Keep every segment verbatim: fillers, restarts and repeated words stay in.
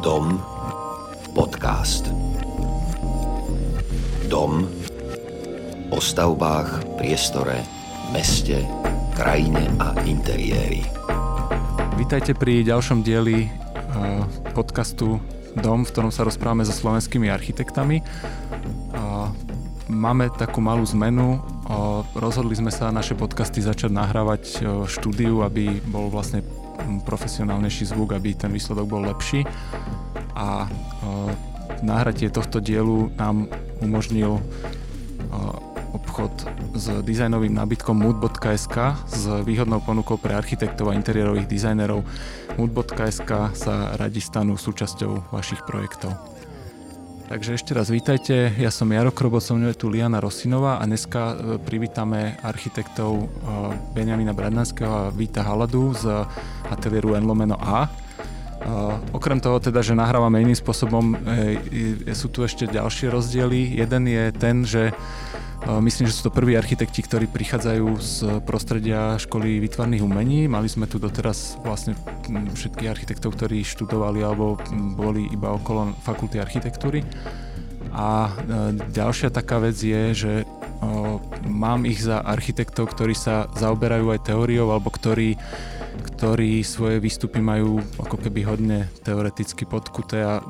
Dom podcast. Dom o stavbách, priestore, meste, krajine a interiéri. Vítajte pri ďalšom dieli podcastu Dom, v ktorom sa rozprávame so slovenskými architektami. Máme takú malú zmenu. Rozhodli sme sa naše podcasty začať nahrávať v štúdiu, aby bol vlastne profesionálnejší zvuk, aby ten výsledok bol lepší. A nahratie tohto dielu nám umožnil obchod s dizajnovým nábytkom mood bodka es ká s výhodnou ponukou pre architektov a interiérových dizajnerov. mood bodka es ká sa radi stanú súčasťou vašich projektov. Takže ešte raz vítajte, ja som Jaro Krobo, so mnou je tu Liana Rosinová a dneska privítame architektov Benjamina Bradňanského a Vita Haladu z ateliéru en lomeno á. Okrem toho teda, že nahrávame iným spôsobom, sú tu ešte ďalšie rozdiely. Jeden je ten, že myslím, že sú to prví architekti, ktorí prichádzajú z prostredia školy výtvarných umení. Mali sme tu doteraz vlastne všetkých architektov, ktorí študovali alebo boli iba okolo fakulty architektúry. A ďalšia taká vec je, že mám ich za architektov, ktorí sa zaoberajú aj teóriou alebo ktorí, ktorí svoje výstupy majú ako keby hodne teoreticky podkuté a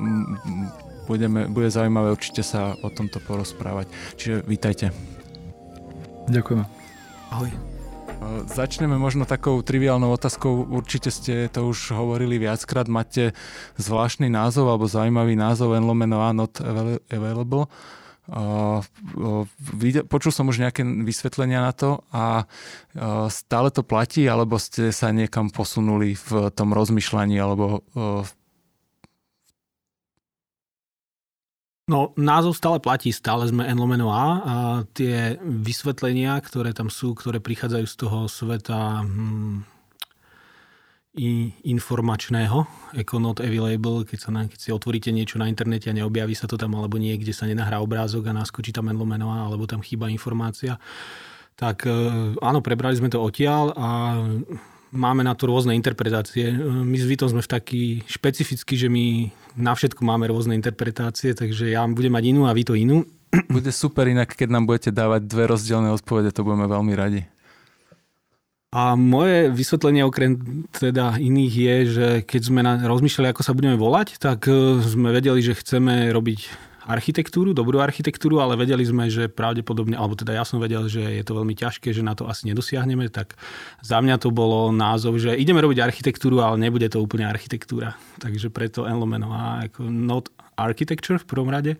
Budeme, bude zaujímavé určite sa o tomto porozprávať. Čiže vítajte. Ďakujeme. Ahoj. Začneme možno takou triviálnou otázkou. Určite ste to už hovorili viackrát. Máte zvláštny názov alebo zaujímavý názov en lomeno á not available. Počul som už nejaké vysvetlenia na to a stále to platí alebo ste sa niekam posunuli v tom rozmýšľaní alebo v No, názov stále platí, stále sme en lomeno á a tie vysvetlenia, ktoré tam sú, ktoré prichádzajú z toho sveta hmm, informačného, ako not available, keď, sa na, keď si otvoríte niečo na internete a neobjaví sa to tam, alebo niekde sa nenahrá obrázok a naskočí tam en lomeno á, alebo tam chýba informácia. Tak áno, prebrali sme to odtiaľ a máme na to rôzne interpretácie. My s Vitom sme v taký špecifický, že my na všetko máme rôzne interpretácie, takže ja budem mať inú a Vito inú. Bude super inak, keď nám budete dávať dve rozdielne odpovede, to budeme veľmi radi. A moje vysvetlenie okrem teda iných je, že keď sme rozmýšľali, ako sa budeme volať, tak sme vedeli, že chceme robiť architektúru, dobrú architektúru, ale vedeli sme, že pravdepodobne, alebo teda ja som vedel, že je to veľmi ťažké, že na to asi nedosiahneme, tak za mňa to bolo názov, že ideme robiť architektúru, ale nebude to úplne architektúra. Takže preto en lomeno á ako not architecture v prvom rade.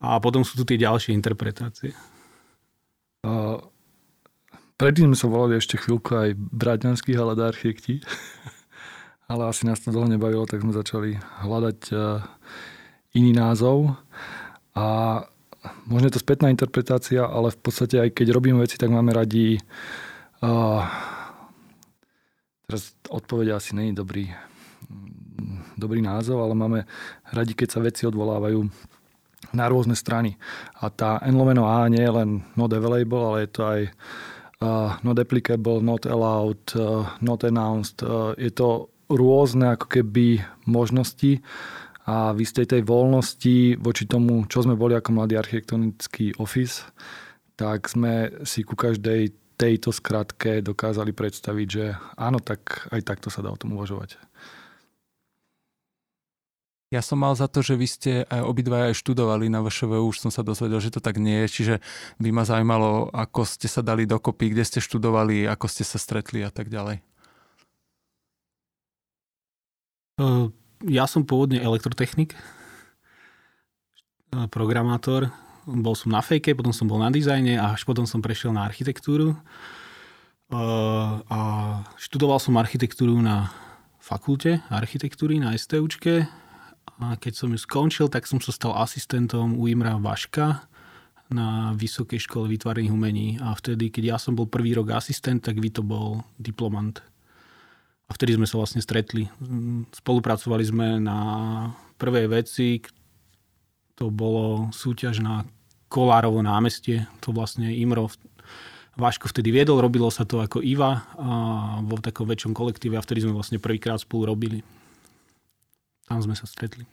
A potom sú tu tie ďalšie interpretácie. Uh, predtým sme sa volali ešte chvíľku aj Bradňanský Halada architekti, ale asi nás to dlho nebavilo, tak sme začali hľadať uh, iný názov a možno je to spätná interpretácia, ale v podstate aj keď robíme veci, tak máme radi uh, teraz odpoveď asi nie je dobrý, dobrý názov, ale máme radi, keď sa veci odvolávajú na rôzne strany. A tá en lomeno á nie je len not available, ale je to aj uh, not applicable, not allowed, uh, not announced. Uh, je to rôzne ako keby možnosti. A v istej tej voľnosti voči tomu, čo sme boli ako mladý architektonický office, tak sme si ku každej tejto skratke dokázali predstaviť, že áno, tak aj takto sa dá o tom uvažovať. Ja som mal za to, že vy ste aj obidvaja aj študovali na vé š vé u, už som sa dozvedel, že to tak nie je, čiže by ma zaujímalo, ako ste sa dali dokopy, kde ste študovali, ako ste sa stretli a tak ďalej. Uh. Ja som pôvodne elektrotechnik, programátor. Bol som na fejke, potom som bol na dizajne a až potom som prešiel na architektúru. A študoval som architektúru na fakulte architektúry, na STUčke. A keď som ju skončil, tak som sa stal asistentom u Imra Vaška na Vysokej škole výtvarných umení. A vtedy, keď ja som bol prvý rok asistent, tak Vito bol diplomant. A vtedy sme sa vlastne stretli. Spolupracovali sme na prvej veci. To bolo súťaž na Kolárovo námestie. To vlastne Imro Vaško vtedy viedol. Robilo sa to ako í vé á vo takom väčšom kolektíve a vtedy sme vlastne prvýkrát spolu robili. Tam sme sa stretli.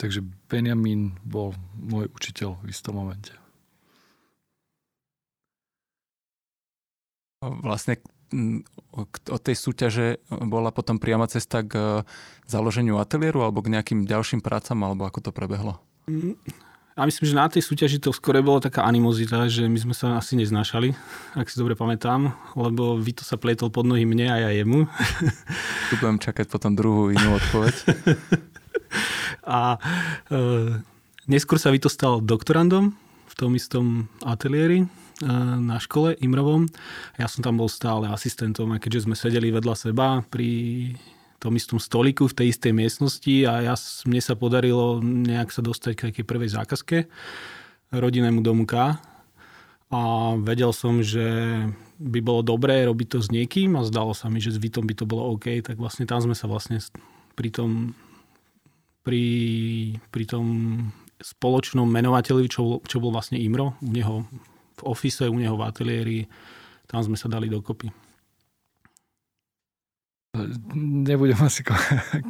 Takže Benjamin bol môj učiteľ v istom momente. Vlastne od tej súťaže bola potom priama cesta k založeniu ateliéru alebo k nejakým ďalším prácam, alebo ako to prebehlo? Ja myslím, že na tej súťaži to skôr bola taká animozita, že my sme sa asi neznášali, ak si dobre pamätám, lebo Vito sa pletol pod nohy mne a ja jemu. Tu budem čakať potom druhú inú odpoveď. A e, neskôr sa Vito stal doktorandom v tom istom ateliéri na škole Imrovom. Ja som tam bol stále asistentom, a keďže sme sedeli vedľa seba pri tom istom stolíku v tej istej miestnosti a ja, mne sa podarilo nejak sa dostať k nejakej prvej zákazke rodinnému domu K. A vedel som, že by bolo dobré robiť to s niekým a zdalo sa mi, že s Vitom by to bolo OK. Tak vlastne tam sme sa vlastne pri tom, pri, pri tom spoločnom menovateľi, čo, čo bol vlastne Imro, u neho v office, u neho v ateliéri, tam sme sa dali dokopy. Nebudem asi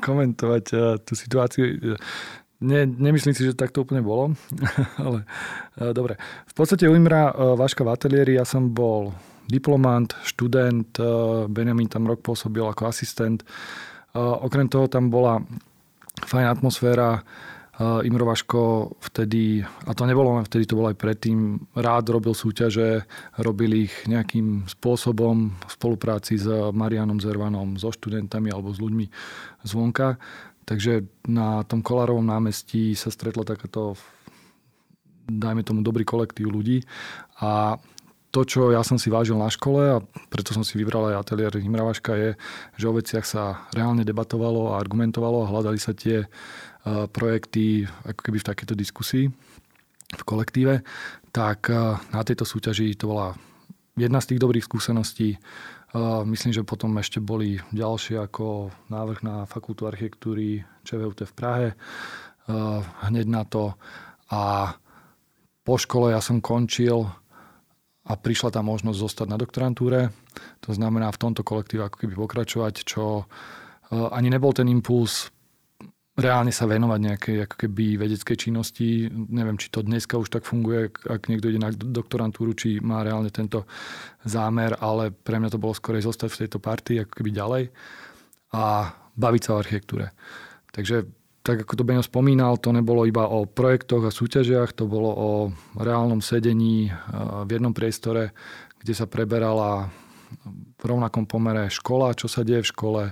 komentovať tú situáciu. Ne, nemyslím si, že tak to úplne bolo, ale dobre. V podstate u Imra Vaška v ateliéri, ja som bol diplomant, študent, Benjamin tam rok pôsobil ako asistent. Okrem toho tam bola fajn atmosféra, Imro Vaško vtedy, a to nebolo len vtedy, to bolo aj predtým, rád robil súťaže, robil ich nejakým spôsobom v spolupráci s Marianom Zervanom, so študentami alebo s ľuďmi zvonka. Takže na tom Kolárovom námestí sa stretlo takéto, dajme tomu, dobrý kolektív ľudí. A to, čo ja som si vážil na škole a preto som si vybral aj ateliér Imra Vaška, je, že o veciach sa reálne debatovalo a argumentovalo a hľadali sa tie projekty ako keby v takejto diskusii v kolektíve, tak na tejto súťaži to bola jedna z tých dobrých skúseností. Myslím, že potom ešte boli ďalšie ako návrh na fakultu architektúry ČVUT v Prahe hneď na to. A po škole ja som končil a prišla tá možnosť zostať na doktorantúre. To znamená v tomto kolektíve ako keby pokračovať, čo ani nebol ten impuls reálne sa venovať nejakej ako keby vedeckej činnosti. Neviem, či to dneska už tak funguje, ak niekto ide na doktorantúru, či má reálne tento zámer, ale pre mňa to bolo skorej zostať v tejto partii ako keby ďalej a baviť sa o architektúre. Takže tak, ako to Beňo spomínal, to nebolo iba o projektoch a súťažiach, to bolo o reálnom sedení v jednom priestore, kde sa preberala v rovnakom pomere škola, čo sa deje v škole,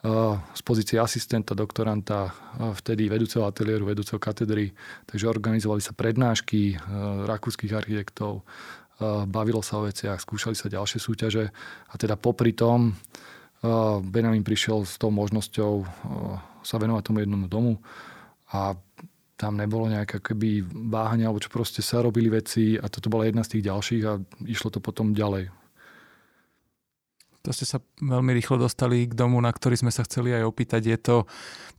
z pozície asistenta, doktoranta, vtedy vedúceho ateliéru, vedúceho katedry. Takže organizovali sa prednášky rakúskych architektov, bavilo sa o veciach, skúšali sa ďalšie súťaže a teda popri tom Benjamin prišiel s tou možnosťou sa venovať tomu jednomu domu a tam nebolo nejaké keby váhania, alebo čo, proste sa robili veci a toto bola jedna z tých ďalších a išlo to potom ďalej. To ste sa veľmi rýchlo dostali k domu, na ktorý sme sa chceli aj opýtať. Je to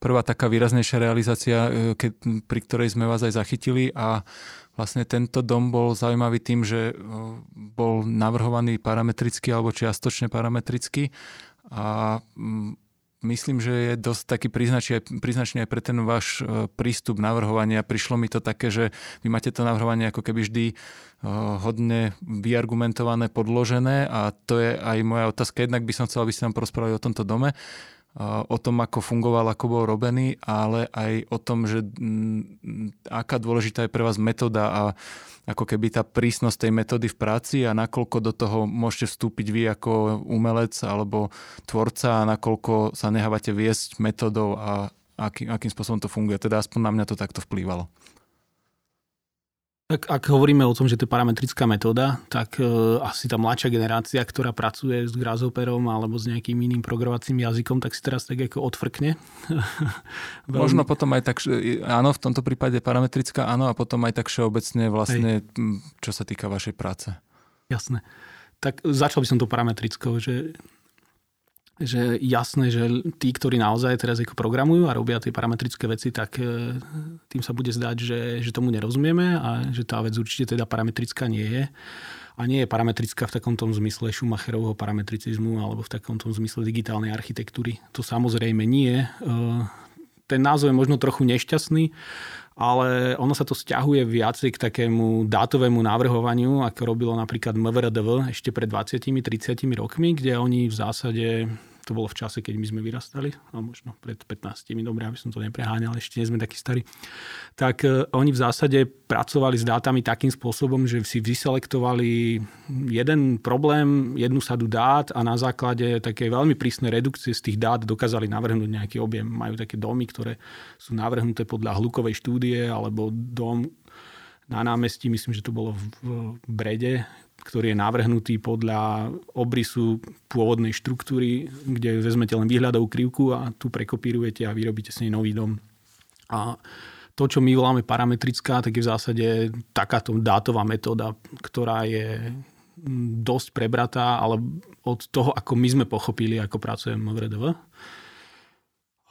prvá taká výraznejšia realizácia, keď, pri ktorej sme vás aj zachytili a vlastne tento dom bol zaujímavý tým, že bol navrhovaný parametricky alebo čiastočne parametricky a myslím, že je dosť taký príznačný aj pre ten váš prístup navrhovania. Prišlo mi to také, že vy máte to navrhovanie ako keby vždy hodne vyargumentované, podložené a to je aj moja otázka. Jednak by som chcel, aby ste nám porozprávali o tomto dome, o tom, ako fungoval, ako bol robený, ale aj o tom, že aká dôležitá je pre vás metóda a ako keby tá prísnosť tej metódy v práci a nakoľko do toho môžete vstúpiť vy ako umelec alebo tvorca a nakoľko sa nehávate viesť metódou a aký, akým spôsobom to funguje. Teda aspoň na mňa to takto vplývalo. Tak ak hovoríme o tom, že to je parametrická metóda, tak e, asi tá mladšia generácia, ktorá pracuje s grasoperom alebo s nejakým iným programovacím jazykom, tak si teraz tak ako odfrkne. Možno potom aj tak, áno, v tomto prípade parametrická, áno, a potom aj tak všeobecne vlastne, hej, čo sa týka vašej práce. Jasné. Tak začal by som to parametrickou, že, že jasné, že tí, ktorí naozaj teraz ako programujú a robia tie parametrické veci, tak tým sa bude zdať, že, že tomu nerozumieme a že tá vec určite teda parametrická nie je. A nie je parametrická v takomto zmysle Schumacherovho parametricizmu alebo v takomto zmysle digitálnej architektúry. To samozrejme nie. ten názov je možno trochu nešťastný, ale ono sa to sťahuje viacej k takému dátovému návrhovaniu, ako robilo napríklad em vé er dé vé ešte pred dvadsiatimi tridsiatimi rokmi, kde oni v zásade, to bolo v čase, keď my sme vyrastali, no možno pred pätnástimi, dobre, aby som to nepreháňal, ešte nie sme takí starí, tak oni v zásade pracovali s dátami takým spôsobom, že si vyselektovali jeden problém, jednu sadu dát a na základe takej veľmi prísnej redukcie z tých dát dokázali navrhnúť nejaký objem. Majú také domy, ktoré sú navrhnuté podľa hlukovej štúdie, alebo dom na námestí, myslím, že to bolo v Brede, ktorý je navrhnutý podľa obrysu pôvodnej štruktúry, kde vezmete len výhľadovú krivku a tu prekopírujete a vyrobíte s nej nový dom. A to, čo my voláme parametrická, tak je v zásade takáto dátová metóda, ktorá je dosť prebratá, ale od toho, ako my sme pochopili, ako pracuje em vé er dé vé.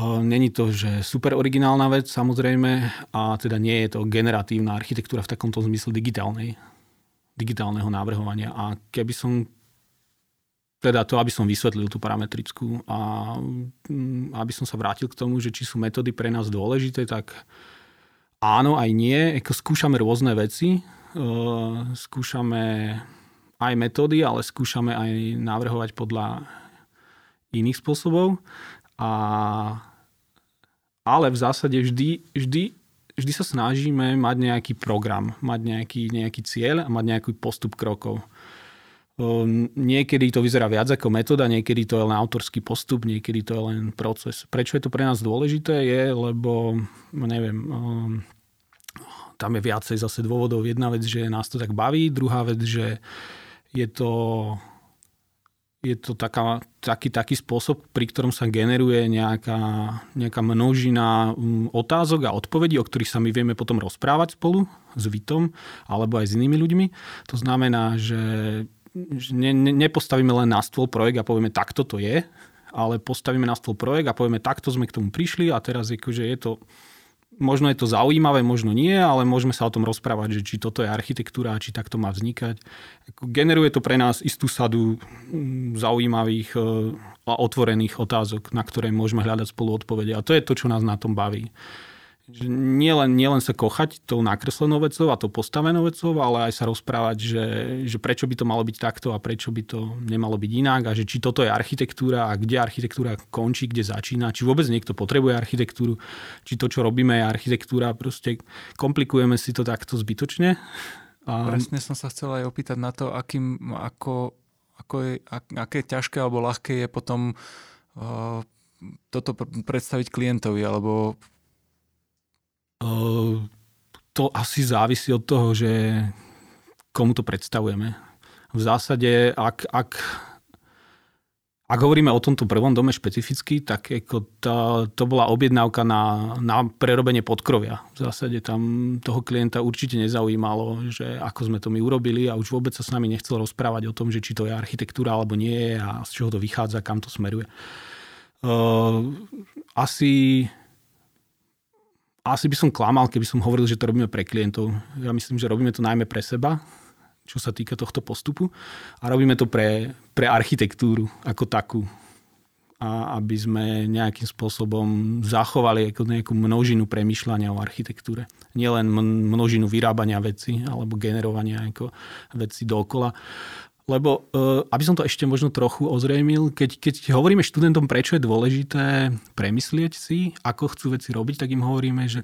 Není to, že super originálna vec, samozrejme, a teda nie je to generatívna architektúra v takomto zmysle digitálnej, digitálneho návrhovania. A keby som, teda to, aby som vysvetlil tú parametrickú a aby som sa vrátil k tomu, že či sú metódy pre nás dôležité, tak áno, aj nie. Eko, skúšame rôzne veci, skúšame aj metódy, ale skúšame aj návrhovať podľa iných spôsobov. A, ale v zásade vždy, vždy, vždy sa snažíme mať nejaký program, mať nejaký, nejaký cieľ a mať nejaký postup krokov. Niekedy to vyzerá viac ako metóda, niekedy to je len autorský postup, niekedy to je len proces. Prečo je to pre nás dôležité? Je, lebo, neviem, tam je viacej zase dôvodov. Jedna vec, že nás to tak baví, druhá vec, že je to... Je to taká, taký, taký spôsob, pri ktorom sa generuje nejaká, nejaká množina otázok a odpovedí, o ktorých sa my vieme potom rozprávať spolu s Vitom alebo aj s inými ľuďmi. To znamená, že, že ne, ne, nepostavíme len na stôl projekt a povieme, takto to je, ale postavíme na stôl projekt a povieme, takto sme k tomu prišli a teraz akože je to... Možno je to zaujímavé, možno nie, ale môžeme sa o tom rozprávať, že či toto je architektúra, či takto má vznikať. Generuje to pre nás istú sadu zaujímavých a otvorených otázok, na ktoré môžeme hľadať spolu odpovede. A to je to, čo nás na tom baví. Nielen nie len sa kochať tou nakreslenou vecou a tou postavenou vecou, ale aj sa rozprávať, že, že prečo by to malo byť takto a prečo by to nemalo byť inak a že či toto je architektúra a kde architektúra končí, kde začína, či vôbec niekto potrebuje architektúru, či to, čo robíme, je architektúra. Proste komplikujeme si to takto zbytočne. A... Presne som sa chcel aj opýtať na to, akým, ako, ako je, ak, aké ťažké alebo ľahké je potom uh, toto predstaviť klientovi alebo Uh, to asi závisí od toho, že komu to predstavujeme. V zásade, ak, ak, ak hovoríme o tomto prvom dome špecificky, tak ako tá, to bola objednávka na, na prerobenie podkrovia. V zásade tam toho klienta určite nezaujímalo, že ako sme to my urobili a už vôbec sa s nami nechcel rozprávať o tom, že či to je architektúra alebo nie a z čoho to vychádza, kam to smeruje. Uh, asi... Asi by som klamal, keby som hovoril, že to robíme pre klientov. Ja myslím, že robíme to najmä pre seba, čo sa týka tohto postupu. A robíme to pre, pre architektúru ako takú. A aby sme nejakým spôsobom zachovali nejakú množinu premýšľania o architektúre. Nielen množinu vyrábania veci alebo generovania veci dookola. Lebo, aby som to ešte možno trochu ozrejmil, keď, keď hovoríme študentom, prečo je dôležité premyslieť si, ako chcú veci robiť, tak im hovoríme, že,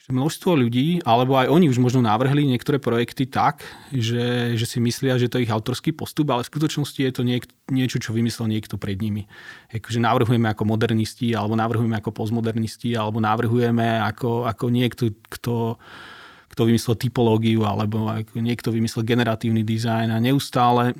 že množstvo ľudí, alebo aj oni už možno navrhli niektoré projekty tak, že, že si myslia, že to je ich autorský postup, ale v skutočnosti je to niek- niečo, čo vymyslel niekto pred nimi. Akože navrhujeme ako modernisti, alebo navrhujeme ako postmodernisti, alebo navrhujeme ako, ako niekto, kto... kto vymyslel typológiu, alebo niekto vymyslel generatívny dizajn a neustále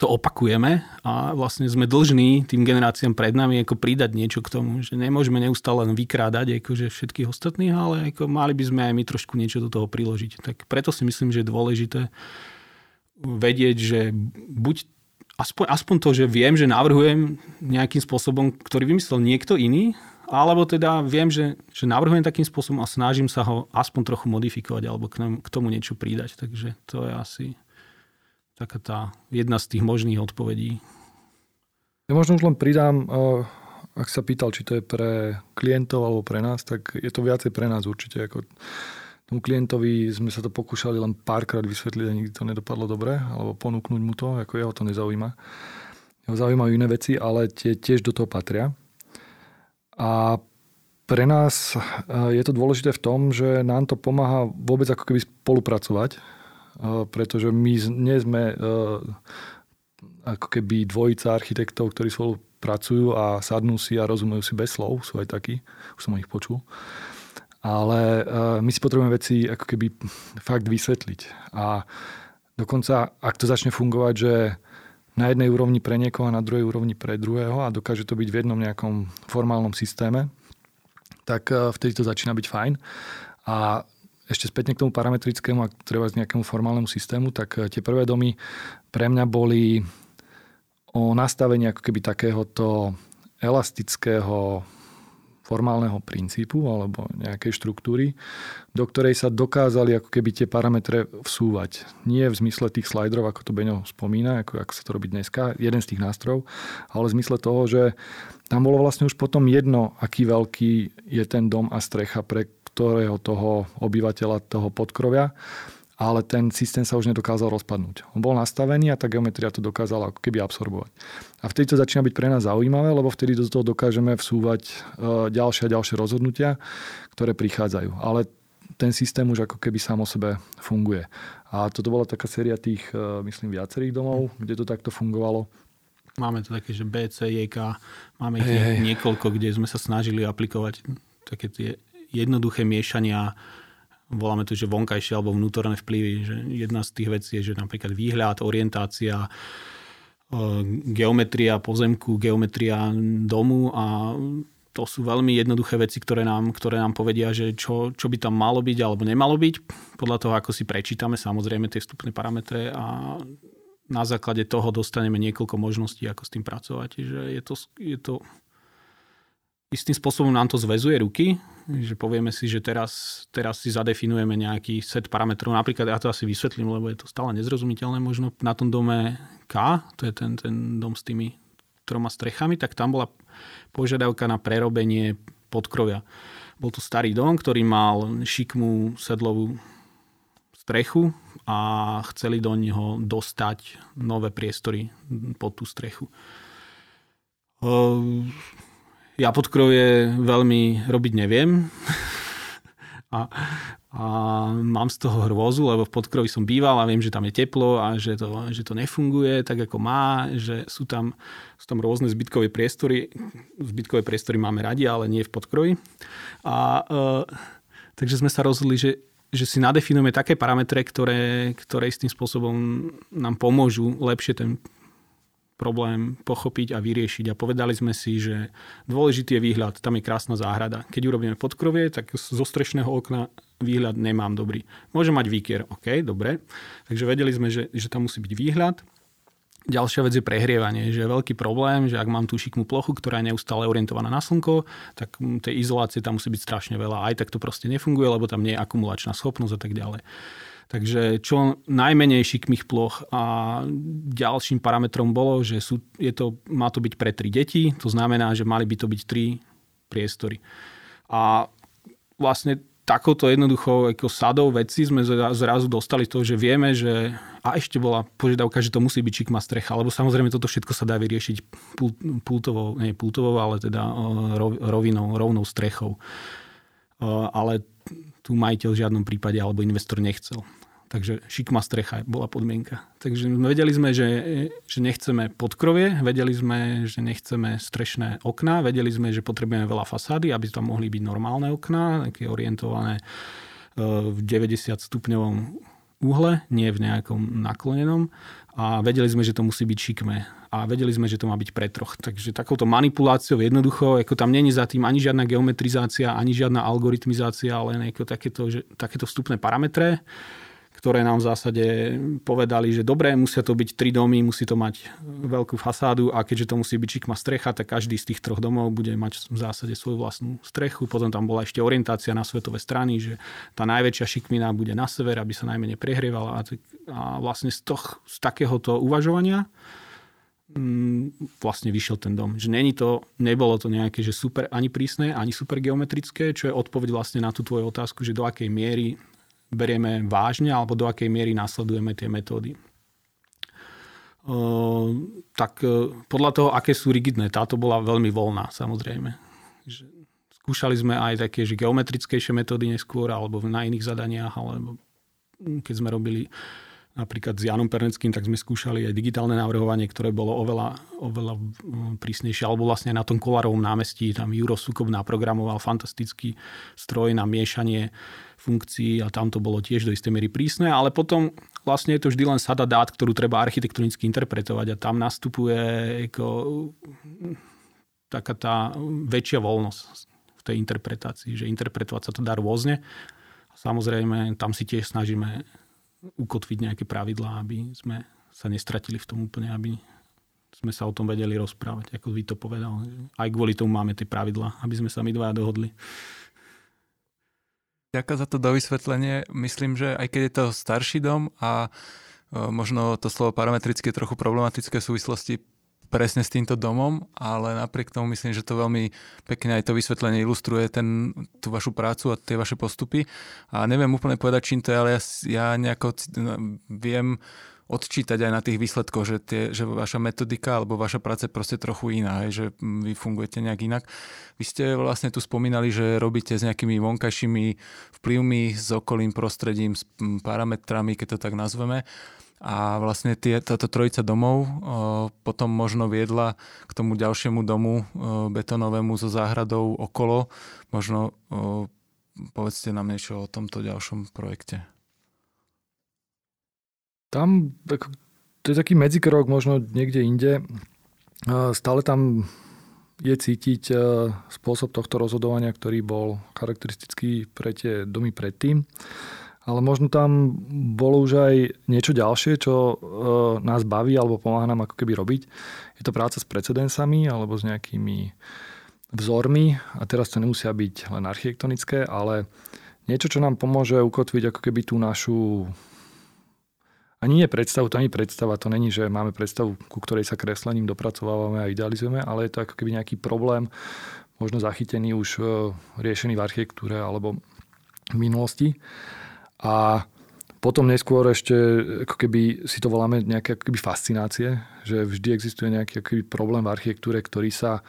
to opakujeme a vlastne sme dlžní tým generáciám pred nami ako pridať niečo k tomu, že nemôžeme neustále len vykrádať akože všetkých ostatných, ale ako mali by sme aj my trošku niečo do toho priložiť. Tak preto si myslím, že je dôležité vedieť, že buď aspoň, aspoň to, že viem, že navrhujem nejakým spôsobom, ktorý vymyslel niekto iný, alebo teda viem, že, že navrhujem takým spôsobom a snažím sa ho aspoň trochu modifikovať alebo k, nám, k tomu niečo pridať. Takže to je asi taká tá jedna z tých možných odpovedí. Ja možno už len pridám, Ak sa pýtal, či to je pre klientov alebo pre nás, tak je to viacej pre nás určite. Ako tomu klientovi sme sa to pokúšali len párkrát vysvetliť a nikdy to nedopadlo dobre, alebo ponúknuť mu to, ako jeho to nezaujíma. Jeho zaujímajú iné veci, ale tie tiež do toho patria. A pre nás je to dôležité v tom, že nám to pomáha vôbec ako keby spolupracovať, pretože my nie sme ako keby dvojica architektov, ktorí spolu pracujú a sadnú si a rozumejú si bez slov, sú aj takí, už som ich počul. Ale my si potrebujeme veci ako keby fakt vysvetliť. A dokonca, ak to začne fungovať, že na jednej úrovni pre niekoho a na druhej úrovni pre druhého a dokáže to byť v jednom nejakom formálnom systéme, tak vtedy to začína byť fajn. A ešte späť k tomu parametrickému a treba z nejakému formálnemu systému, tak tie prvé domy pre mňa boli o nastavení ako keby takéhoto elastického formálneho princípu alebo nejakej štruktúry, do ktorej sa dokázali ako keby tie parametre vsúvať. Nie v zmysle tých slajdrov, ako to Beňo spomína, ako, ako sa to robí dneska, jeden z tých nástrojov, ale v zmysle toho, že tam bolo vlastne už potom jedno, aký veľký je ten dom a strecha pre ktorého toho obyvateľa toho podkrovia, ale ten systém sa už nedokázal rozpadnúť. On bol nastavený a tá geometria to dokázala ako keby absorbovať. A vtedy to začína byť pre nás zaujímavé, lebo vtedy do toho dokážeme vsúvať ďalšie a ďalšie rozhodnutia, ktoré prichádzajú. Ale ten systém už ako keby sám o sebe funguje. A toto bola taká séria tých, myslím, viacerých domov, kde to takto fungovalo. Máme to také, že B, C, J, K. Máme ich hey. niekoľko, kde sme sa snažili aplikovať také tie jednoduché miešania. Voláme to, že vonkajšie alebo vnútorné vplyvy. Že jedna z tých vecí je, že napríklad výhľad, orientácia, geometria pozemku, geometria domu a to sú veľmi jednoduché veci, ktoré nám, ktoré nám povedia, že čo, čo by tam malo byť alebo nemalo byť. Podľa toho, ako si prečítame samozrejme tie vstupné parametre a na základe toho dostaneme niekoľko možností, ako s tým pracovať. Že je to... Je to istým spôsobom nám to zväzuje ruky, že povieme si, že teraz, teraz si zadefinujeme nejaký set parametrov. Napríklad, ja to asi vysvetlím, lebo je to stále nezrozumiteľné možno. Na tom dome K, to je ten, ten dom s tými troma strechami, tak tam bola požiadavka na prerobenie podkrovia. Bol to starý dom, ktorý mal šikmú sedlovú strechu a chceli do neho dostať nové priestory pod tú strechu. Ehm... Ja podkrovie veľmi robiť neviem a, a mám z toho hrôzu, lebo v podkrovi som býval a viem, že tam je teplo a že to, že to nefunguje tak, ako má, že sú tam, sú tam rôzne zbytkové priestory. Zbytkové priestory máme radi, ale nie v podkrovi. A, e, takže sme sa rozhodli, že, že si nadefinujeme také parametre, ktoré, ktoré istým spôsobom nám pomôžu lepšie ten problém pochopiť a vyriešiť. A povedali sme si, že dôležitý je výhľad, tam je krásna záhrada. Keď urobíme podkrovie, tak zo strešného okna výhľad nemám dobrý. Môžem mať výkier, OK, dobre. Takže vedeli sme, že, že tam musí byť výhľad. Ďalšia vec je prehrievanie, že je veľký problém, že ak mám tú šikmú plochu, ktorá je neustále orientovaná na slnko, tak tej izolácie tam musí byť strašne veľa. Aj tak to proste nefunguje, lebo tam nie je akumulačná schopnosť a tak ďalej. Takže čo najmenej šikmých ploch a ďalším parametrom bolo, že sú, je to, má to byť pre tri deti, to znamená, že mali by to byť tri priestory. A vlastne takouto jednoduchou ako sadou vecí sme zrazu dostali to, že vieme, že a ešte bola požiadavka, že to musí byť šikma strecha, lebo samozrejme toto všetko sa dá vyriešiť pultovou, nie pultovou, ale teda rovinou, rovnou strechou. Ale tu majiteľ v žiadnom prípade alebo investor nechcel. Takže šikma strecha bola podmienka. Takže vedeli sme, že, že nechceme podkrovie, vedeli sme, že nechceme strešné okná, vedeli sme, že potrebujeme veľa fasády, aby tam mohli byť normálne okná, také orientované v deväťdesiat stupňovom uhle, nie v nejakom naklonenom. A vedeli sme, že to musí byť šikmé. A vedeli sme, že to má byť pre troch. Takže takouto manipuláciou jednoducho, ako tam není za tým ani žiadna geometrizácia, ani žiadna algoritmizácia, ale takéto, že, takéto vstupné parametre, ktoré nám v zásade povedali, že dobre, musia to byť tri domy, musí to mať veľkú fasádu a keďže to musí byť šikma strecha, tak každý z tých troch domov bude mať v zásade svoju vlastnú strechu. Potom tam bola ešte orientácia na svetové strany, že tá najväčšia šikmina bude na sever, aby sa najmenej prehrievala a, a vlastne z, toch, z takéhoto uvažovania vlastne vyšiel ten dom. Že není to, nebolo to nejaké, že super ani prísne, ani super geometrické, čo je odpoveď vlastne na tú tvoju otázku, že do akej miery berieme vážne alebo do akej miery nasledujeme tie metódy. Uh, tak uh, podľa toho, aké sú rigidné, táto bola veľmi voľná, samozrejme. Že skúšali sme aj také že geometrickejšie metódy neskôr, alebo na iných zadaniach, alebo keď sme robili napríklad s Janom Perneckým, tak sme skúšali aj digitálne navrhovanie, ktoré bolo oveľa, oveľa prísnejšie, alebo vlastne na tom Kolárovom námestí, tam Juro Sukob naprogramoval fantastický stroj na miešanie funkcií a tam to bolo tiež do istej miery prísne, ale potom vlastne je to vždy len sada dát, ktorú treba architektonicky interpretovať a tam nastupuje ako taká tá väčšia voľnosť v tej interpretácii, že interpretovať sa to dá rôzne. Samozrejme, tam si tiež snažíme ukotviť nejaké pravidlá, aby sme sa nestratili v tom úplne, aby sme sa o tom vedeli rozprávať, ako by to povedal. Aj kvôli tomu máme tie pravidlá, aby sme sa my dvaja dohodli. Ďakujem za to dovysvetlenie. Myslím, že aj keď je to starší dom a možno to slovo parametrické je trochu problematické v súvislosti presne s týmto domom, ale napriek tomu myslím, že to veľmi pekne aj to vysvetlenie ilustruje ten, tú vašu prácu a tie vaše postupy. A neviem úplne povedať, čím to je, ale ja, ja nejako viem odčítať aj na tých výsledkoch, že, tie, že vaša metodika alebo vaša práca je proste trochu iná, hej, že vy fungujete nejak inak. Vy ste vlastne tu spomínali, že robíte s nejakými vonkajšími vplyvmi, s okolím prostredím, s parametrami, keď to tak nazveme. A vlastne tie, táto trojica domov o, potom možno viedla k tomu ďalšiemu domu o, betonovému so záhradou okolo. Možno o, povedzte nám niečo o tomto ďalšom projekte. Tam, to je taký medzikrok, možno niekde inde. Stále tam je cítiť spôsob tohto rozhodovania, ktorý bol charakteristický pre tie domy predtým. Ale možno tam bolo už aj niečo ďalšie, čo nás baví alebo pomáha nám ako keby robiť. Je to práca s precedensami alebo s nejakými vzormi. A teraz to nemusia byť len architektonické, ale niečo, čo nám pomôže ukotviť ako keby tú našu... Ani nie predstavu, to ani predstava. To není, že máme predstavu, ku ktorej sa kreslením dopracovávame a idealizujeme, ale je to ako keby nejaký problém, možno zachytený už riešený v architektúre alebo v minulosti. A potom neskôr ešte ako keby si to voláme nejaké ako keby fascinácie, že vždy existuje nejaký ako keby problém v architektúre, ktorý sa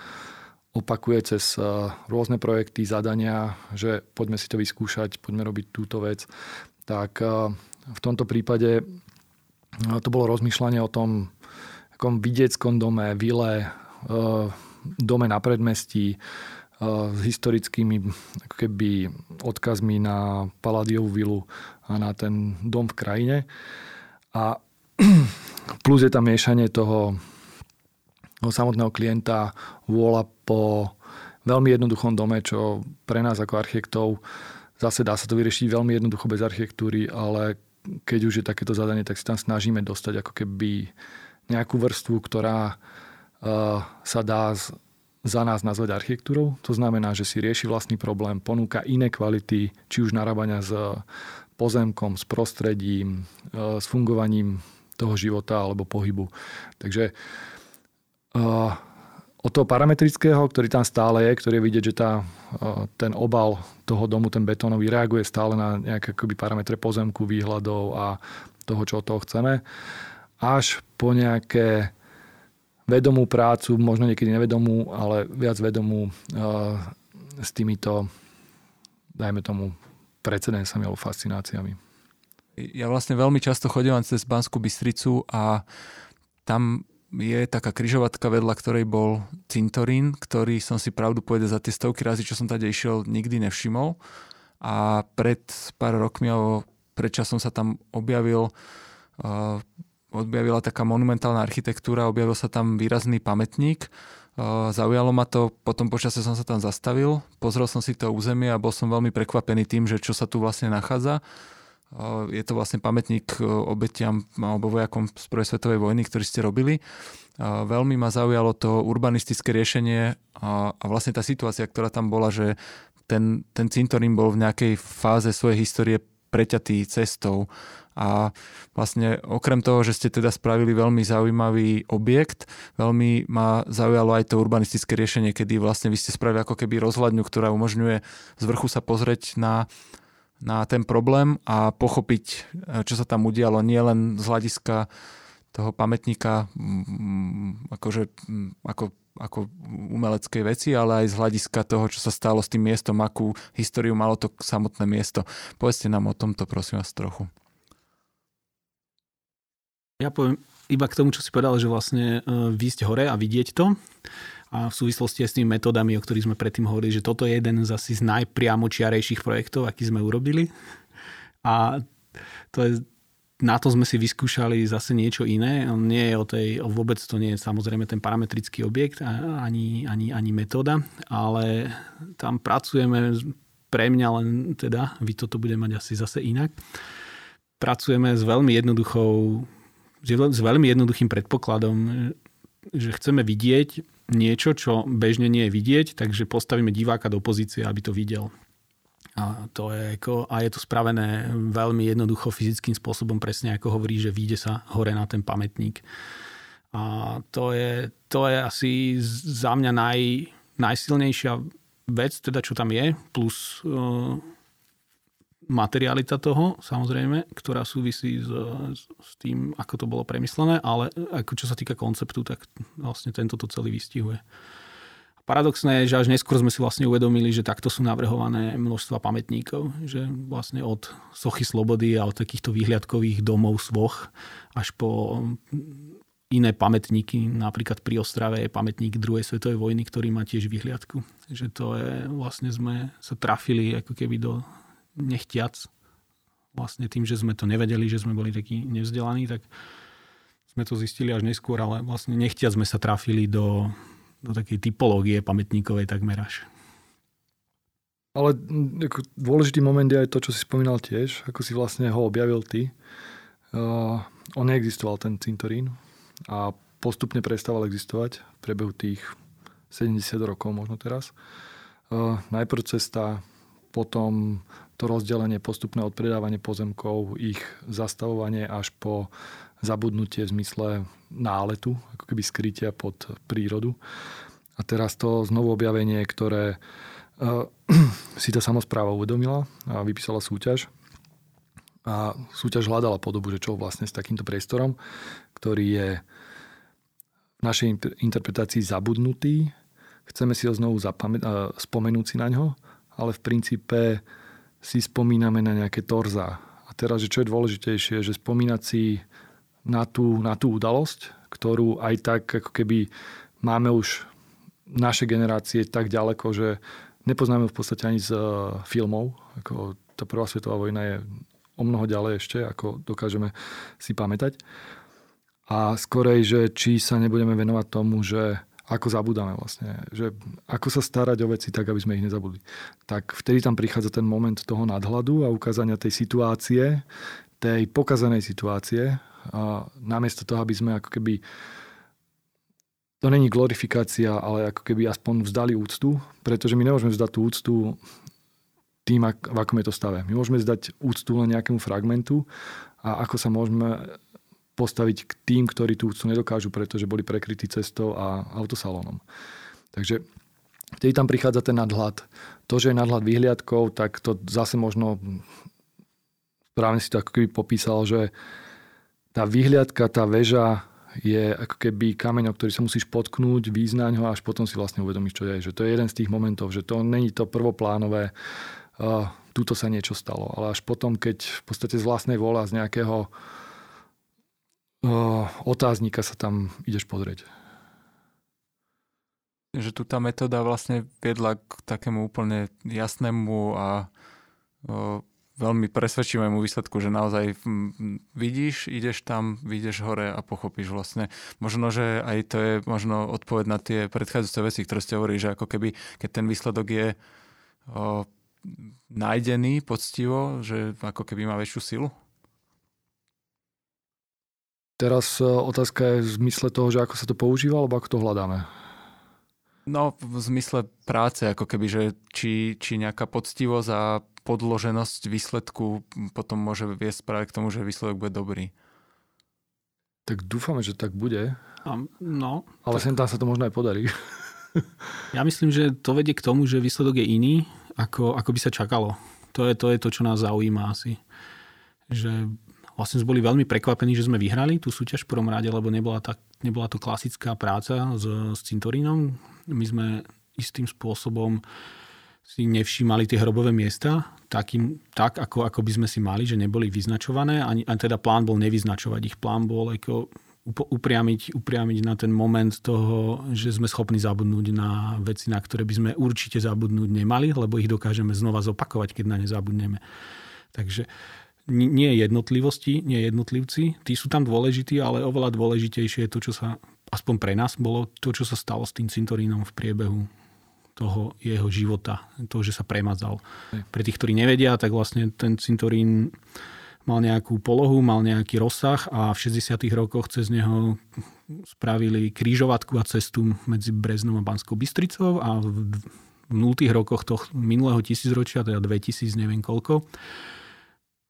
opakuje cez rôzne projekty, zadania, že poďme si to vyskúšať, poďme robiť túto vec. Tak v tomto prípade... To bolo rozmýšľanie o tom takom vidieckom dome, vile, dome na predmestí s historickými ako keby odkazmi na Palladiovu vilu a na ten dom v krajine. A plus je tam miešanie toho, toho samotného klienta, vôľa po veľmi jednoduchom dome, čo pre nás ako architektov zase dá sa to vyriešiť veľmi jednoducho bez architektúry, ale keď už je takéto zadanie, tak si tam snažíme dostať ako keby nejakú vrstvu, ktorá uh, sa dá z, za nás nazvať architektúrou. To znamená, že si rieši vlastný problém, ponúka iné kvality, či už narábania s pozemkom, s prostredím, uh, s fungovaním toho života alebo pohybu. Takže uh, od toho parametrického, ktorý tam stále je, ktorý je vidieť, že tá, ten obal toho domu, ten betónový, reaguje stále na nejaké akoby parametre pozemku, výhľadov a toho, čo od toho chceme. Až po nejaké vedomú prácu, možno niekedy nevedomú, ale viac vedomú e, s týmito, dajme tomu, precedensami alebo fascináciami. Ja vlastne veľmi často chodím cez Banskú Bystricu a tam... je taká križovatka, vedľa ktorej bol cintorín, ktorý som si pravdu povedal za tie stovky razy, čo som tady išiel, nikdy nevšimol. A pred pár rokmi, alebo pred časom sa tam objavil, uh, objavila taká monumentálna architektúra, objavil sa tam výrazný pamätník. Uh, zaujalo ma to, potom počasie som sa tam zastavil, pozrel som si to územie a bol som veľmi prekvapený tým, že čo sa tu vlastne nachádza. Je to vlastne pamätník obetiam alebo vojakom z prvej svetovej vojny, ktorý ste robili. Veľmi ma zaujalo to urbanistické riešenie a vlastne tá situácia, ktorá tam bola, že ten, ten cintorín bol v nejakej fáze svojej histórie preťatý cestou. A vlastne okrem toho, že ste teda spravili veľmi zaujímavý objekt, veľmi ma zaujalo aj to urbanistické riešenie, kedy vlastne vy ste spravili ako keby rozhľadňu, ktorá umožňuje z vrchu sa pozrieť na, na ten problém a pochopiť, čo sa tam udialo, nie len z hľadiska toho pamätníka akože, ako, ako umeleckej veci, ale aj z hľadiska toho, čo sa stalo s tým miestom, akú históriu malo to samotné miesto. Povedzte nám o tomto, prosím vás, trochu. Ja poviem iba k tomu, čo si povedal, že vlastne výjsť hore a vidieť to. A v súvislosti aj s tými metódami, o ktorých sme predtým hovorili, že toto je jeden z asi z najpriamočiarejších projektov, aký sme urobili. A to je, na to sme si vyskúšali zase niečo iné. Nie je o tej, vôbec to nie je samozrejme ten parametrický objekt, ani, ani, ani metóda, ale tam pracujeme pre mňa len teda, vy toto bude mať asi zase inak. Pracujeme s veľmi jednoduchou s veľmi jednoduchým predpokladom, že chceme vidieť niečo, čo bežne nie je vidieť, takže postavíme diváka do pozície, aby to videl. A, to je, ako, a je to spravené veľmi jednoducho fyzickým spôsobom, presne ako hovorí, že vyjde sa hore na ten pamätník. A to je, to je asi za mňa naj, najsilnejšia vec, teda čo tam je, plus Uh, materialita toho, samozrejme, ktorá súvisí s, s tým, ako to bolo premyslené, ale ako čo sa týka konceptu, tak vlastne tento to celý vystihuje. Paradoxné je, že až neskôr sme si vlastne uvedomili, že takto sú navrhované množstva pamätníkov, že vlastne od sochy Slobody a od takýchto výhliadkových domov svoch až po iné pamätníky, napríklad pri Ostrave je pamätník druhej svetovej vojny, ktorý má tiež výhliadku. Že to je, vlastne sme sa trafili ako keby do nechtiac, vlastne tým, že sme to nevedeli, že sme boli takí nevzdelaní, tak sme to zistili až neskôr, ale vlastne nechtiac sme sa trafili do, do takej typológie pamätníkovej takmer až. Ale dôležitý moment je aj to, čo si spomínal tiež, ako si vlastne ho objavil ty. Uh, on neexistoval, ten cintorín, a postupne prestával existovať v priebehu tých sedemdesiat rokov možno teraz. Uh, najprv cesta, potom to rozdelenie postupné od predávania pozemkov, ich zastavovanie až po zabudnutie v zmysle náletu, ako keby skrytia pod prírodu. A teraz to znovu objavenie, ktoré uh, si tá samospráva uvedomila a vypísala súťaž. A súťaž hľadala podobu, že čo vlastne s takýmto priestorom, ktorý je v našej interpretácii zabudnutý. Chceme si ho znovu zapamä- uh, spomenúť si na ňo, ale v princípe si spomíname na nejaké torzá. A teraz, že čo je dôležitejšie, že spomínať si na tú, na tú udalosť, ktorú aj tak, ako keby máme už naše generácie tak ďaleko, že nepoznáme ju v podstate ani z uh, filmov. Ako tá prvá svetová vojna je o mnoho ďalej ešte, ako dokážeme si pamätať. A skorej, že či sa nebudeme venovať tomu, že ako zabudáme vlastne, že ako sa starať o veci tak, aby sme ich nezabudli. Tak vtedy tam prichádza ten moment toho nadhľadu a ukázania tej situácie, tej pokazanej situácie, a namiesto toho, aby sme ako keby, to není glorifikácia, ale ako keby aspoň vzdali úctu, pretože my nemôžeme vzdať tú úctu tým, ak, v akom je to stave. My môžeme vzdať úctu len nejakému fragmentu a ako sa môžeme postaviť k tým, ktorí tú úctu nedokážu, pretože boli prekrytí cestou a autosalónom. Takže vtedy tam prichádza ten nadhľad. To, že je nadhľad vyhliadkov, tak to zase možno, správne si to ako keby popísal, že tá vyhliadka, tá väža je ako keby kameň, o ktorý sa musíš potknúť, význaň ho, až potom si vlastne uvedomíš, čo je. Že to je jeden z tých momentov, že to není to prvoplánové, uh, túto sa niečo stalo. Ale až potom, keď v podstate z vlastnej vôle, z nejakého otáznika sa tam ideš pozrieť. Že tu tá metóda vlastne viedla k takému úplne jasnému a o, veľmi presvedčivému výsledku, že naozaj vidíš, ideš tam, vidíš hore a pochopíš vlastne. Možno, že aj to je možno odpoveď na tie predchádzajúce veci, ktoré ste hovorili, že ako keby, keď ten výsledok je o, nájdený poctivo, že ako keby má väčšiu silu. Teraz otázka je v zmysle toho, že ako sa to používa, alebo ako to hľadáme. No v zmysle práce, ako keby, že či, či nejaká poctivosť a podloženosť výsledku potom môže viesť práve k tomu, že výsledok bude dobrý. Tak dúfame, že tak bude. A, no. Ale tak... sem tam sa to možno aj podarí. Ja myslím, že to vedie k tomu, že výsledok je iný, ako, ako by sa čakalo. To je, to je to, čo nás zaujíma asi. Že vlastne sme boli veľmi prekvapení, že sme vyhrali tú súťaž v prvom rade, lebo nebola, tá, nebola to klasická práca s, s cintorínom. My sme istým spôsobom si nevšímali tie hrobové miesta takým, tak, ako, ako by sme si mali, že neboli vyznačované. Ani, a teda plán bol nevyznačovať ich. Plán bol ako upriamiť, upriamiť na ten moment toho, že sme schopní zabudnúť na veci, na ktoré by sme určite zabudnúť nemali, lebo ich dokážeme znova zopakovať, keď na ne zabudneme. Takže nie jednotlivosti, nie jednotlivci, tí sú tam dôležití, ale oveľa dôležitejšie je to, čo sa, aspoň pre nás, bolo to, čo sa stalo s tým cintorínom v priebehu toho jeho života, toho, že sa premazal. Pre tých, ktorí nevedia, tak vlastne ten cintorín mal nejakú polohu, mal nejaký rozsah a v šesťdesiatych rokoch cez neho spravili krížovatku a cestu medzi Breznom a Banskou Bystricou a v nultých rokoch toho minulého tisícročia, teda dvetisíc, neviem koľko,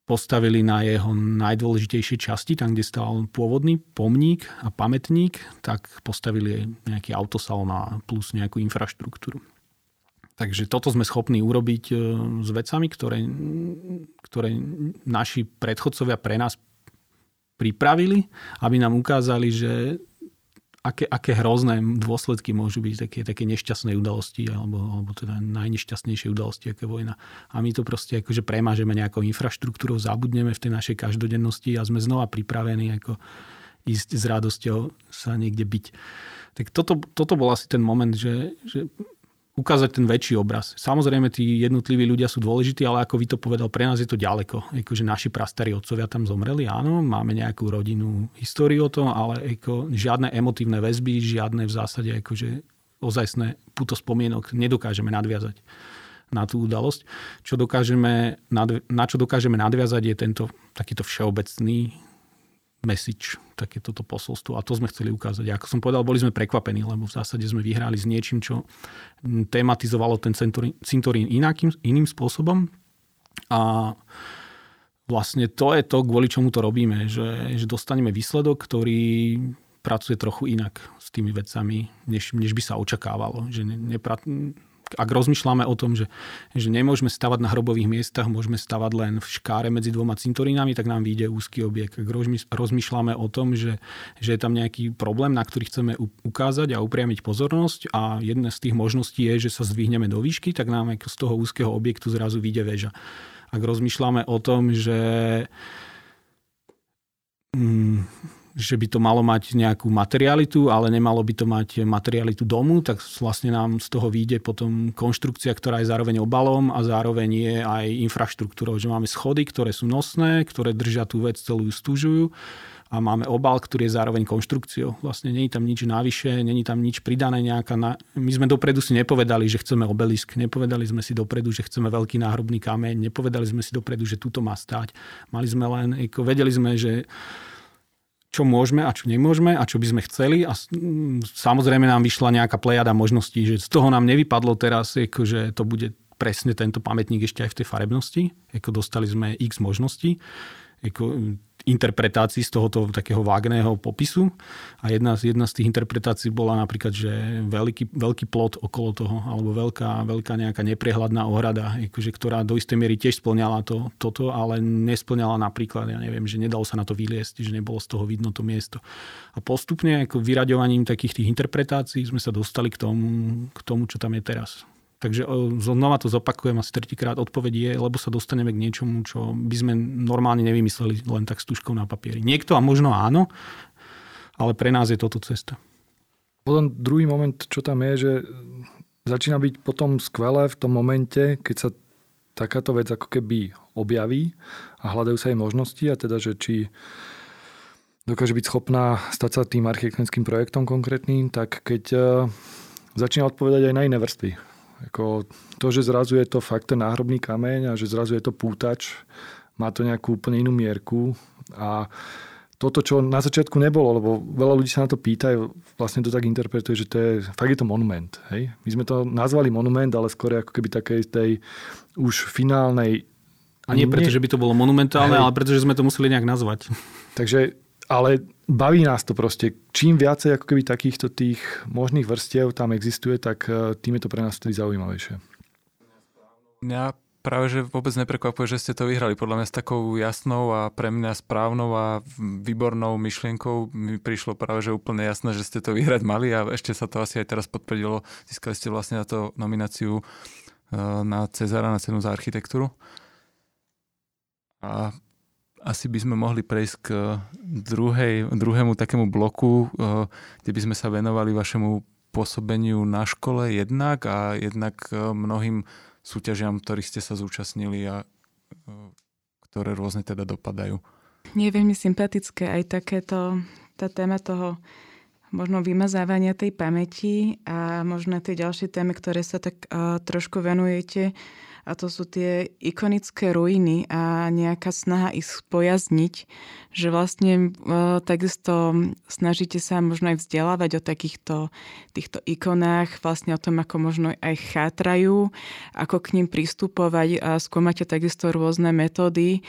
postavili na jeho najdôležitejšie časti, tam, kde stál pôvodný pomník a pamätník, tak postavili nejaký autosalón a plus nejakú infraštruktúru. Takže toto sme schopní urobiť s vecami, ktoré, ktoré naši predchodcovia pre nás pripravili, aby nám ukázali, že aké, aké hrozné dôsledky môžu byť také, také nešťastné udalosti alebo, alebo teda najnešťastnejšie udalosti, aká vojna. A my to proste akože premážeme nejakou infraštruktúrou, zabudneme v tej našej každodennosti a sme znova pripravení ako ísť s radosťou sa niekde byť. Tak toto, toto bol asi ten moment, že, že ukázať ten väčší obraz. Samozrejme, tí jednotliví ľudia sú dôležití, ale ako Vito povedal, pre nás je to ďaleko. Akože naši prastarí otcovia tam zomreli, áno, máme nejakú rodinnú históriu o tom, ale ako žiadne emotívne väzby, žiadne v zásade akože ozajstné puto spomienok nedokážeme nadviazať na tú udalosť. Čo dokážeme, na čo dokážeme nadviazať je tento takýto všeobecný message, také toto posolstvo. A to sme chceli ukázať. A ako som povedal, boli sme prekvapení, lebo v zásade sme vyhrali s niečím, čo tematizovalo ten cintorín inakým, iným spôsobom. A vlastne to je to, kvôli čomu to robíme, že, že dostaneme výsledok, ktorý pracuje trochu inak s tými vecami, než, než by sa očakávalo. Že ne, nepra... Ak rozmýšľame o tom, že, že nemôžeme stavať na hrobových miestach, môžeme stavať len v škáre medzi dvoma cintorínami, tak nám vyjde úzky objekt. Ak rozmýšľame o tom, že, že je tam nejaký problém, na ktorý chceme ukázať a upriamiť pozornosť a jedna z tých možností je, že sa zdvihneme do výšky, tak nám z toho úzkeho objektu zrazu vyjde väža. Ak rozmýšľame o tom, že... Hmm... že by to malo mať nejakú materialitu, ale nemalo by to mať materialitu domu, tak vlastne nám z toho vyjde potom konštrukcia, ktorá je zároveň obalom a zároveň je aj infraštruktúrou, že máme schody, ktoré sú nosné, ktoré držia tú vec, celú stúžujú a máme obal, ktorý je zároveň konštrukciou. Vlastne nie je tam nič navyše, nie je tam nič pridané nejaká... Na... My sme dopredu si nepovedali, že chceme obelisk, nepovedali sme si dopredu, že chceme veľký náhrobný kameň, nepovedali sme si dopredu, že tuto má stáť. Mali sme len, ako vedeli sme, že čo môžeme a čo nemôžeme a čo by sme chceli a samozrejme nám vyšla nejaká plejada možností, že z toho nám nevypadlo teraz, ako že to bude presne tento pamätník ešte aj v tej farebnosti, ako dostali sme x možností, ako interpretácií z tohoto takého vágného popisu a jedna, jedna z tých interpretácií bola napríklad, že veľký, veľký plot okolo toho alebo veľká, veľká nejaká neprehľadná ohrada, akože, ktorá do istej miery tiež splňala to, toto, ale nesplňala napríklad, ja neviem, že nedalo sa na to vyliesť, že nebolo z toho vidno to miesto. A postupne ako vyraďovaním takých tých interpretácií sme sa dostali k tomu, k tomu, čo tam je teraz. Takže znova to zopakujem asi tretíkrát. Odpoveď je, lebo sa dostaneme k niečomu, čo by sme normálne nevymysleli len tak s tužkou na papieri. Niekto a možno áno, ale pre nás je toto cesta. Potom druhý moment, čo tam je, že začína byť potom skvelé v tom momente, keď sa takáto vec ako keby objaví a hľadajú sa jej možnosti a teda, že či dokáže byť schopná stať sa tým architektonickým projektom konkrétnym, tak keď začína odpovedať aj na iné vrstvy. Ako to, že zrazu je to fakt ten náhrobný kameň a že zrazu je to pútač, má to nejakú úplne inú mierku a toto, čo na začiatku nebolo, lebo veľa ľudí sa na to pýtajú, vlastne to tak interpretuje, že to je, fakt je to monument. Hej? My sme to nazvali monument, ale skôr ako keby takej tej už finálnej... A nie preto, že by to bolo monumentálne, hej, ale pretože sme to museli nejak nazvať. Takže, ale baví nás to proste. Čím viacej ako keby takýchto tých možných vrstiev tam existuje, tak tým je to pre nás vtedy zaujímavejšie. Mňa práve, že vôbec neprekvapuje, že ste to vyhrali. Podľa mňa s takou jasnou a pre mňa správnou a výbornou myšlienkou mi prišlo práve, že úplne jasné, že ste to vyhrať mali a ešte sa to asi aj teraz potvrdilo. Získali ste vlastne na to nomináciu na Cezára, na cenu za architektúru. A asi by sme mohli prejsť k druhej, druhému takému bloku, kde by sme sa venovali vašemu pôsobeniu na škole jednak a jednak mnohým súťažiam, ktorých ste sa zúčastnili a ktoré rôzne teda dopadajú. Nie veľmi sympatické aj takéto, tá téma toho možno vymazávania tej pamäti a možno tie ďalšie témy, ktoré sa tak uh, trošku venujete, a to sú tie ikonické ruiny a nejaká snaha ich spojazniť, že vlastne uh, takisto snažíte sa možno aj vzdelávať o takýchto týchto ikonách, vlastne o tom, ako možno aj chátrajú, ako k ním pristupovať a skúmate takisto rôzne metódy.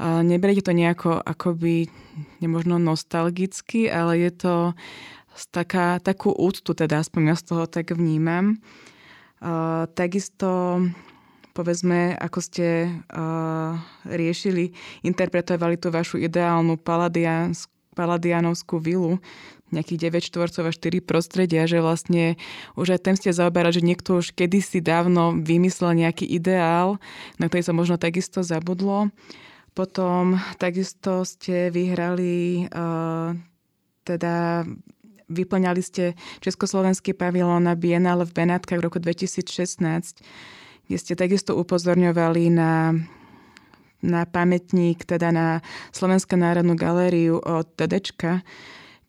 Neberiete to nejako akoby nemožno nostalgicky, ale je to taká, takú úctu, teda aspoň ja z toho tak vnímam. Uh, takisto povedzme, ako ste uh, riešili, interpretovali tú vašu ideálnu palladianovskú vilu, nejakých deväť štvorcov a štyri prostredia, že vlastne už aj tým ste zaoberali, že niekto už kedysi dávno vymyslel nejaký ideál, na ktorý sa možno takisto zabudlo. Potom takisto ste vyhrali, uh, teda vyplňali ste Československý pavilón na Biennále v Benátkach v roku dvetisícšestnásť, kde ste takisto upozorňovali na, na pamätník, teda na Slovenskú národnú galériu od Dedečka.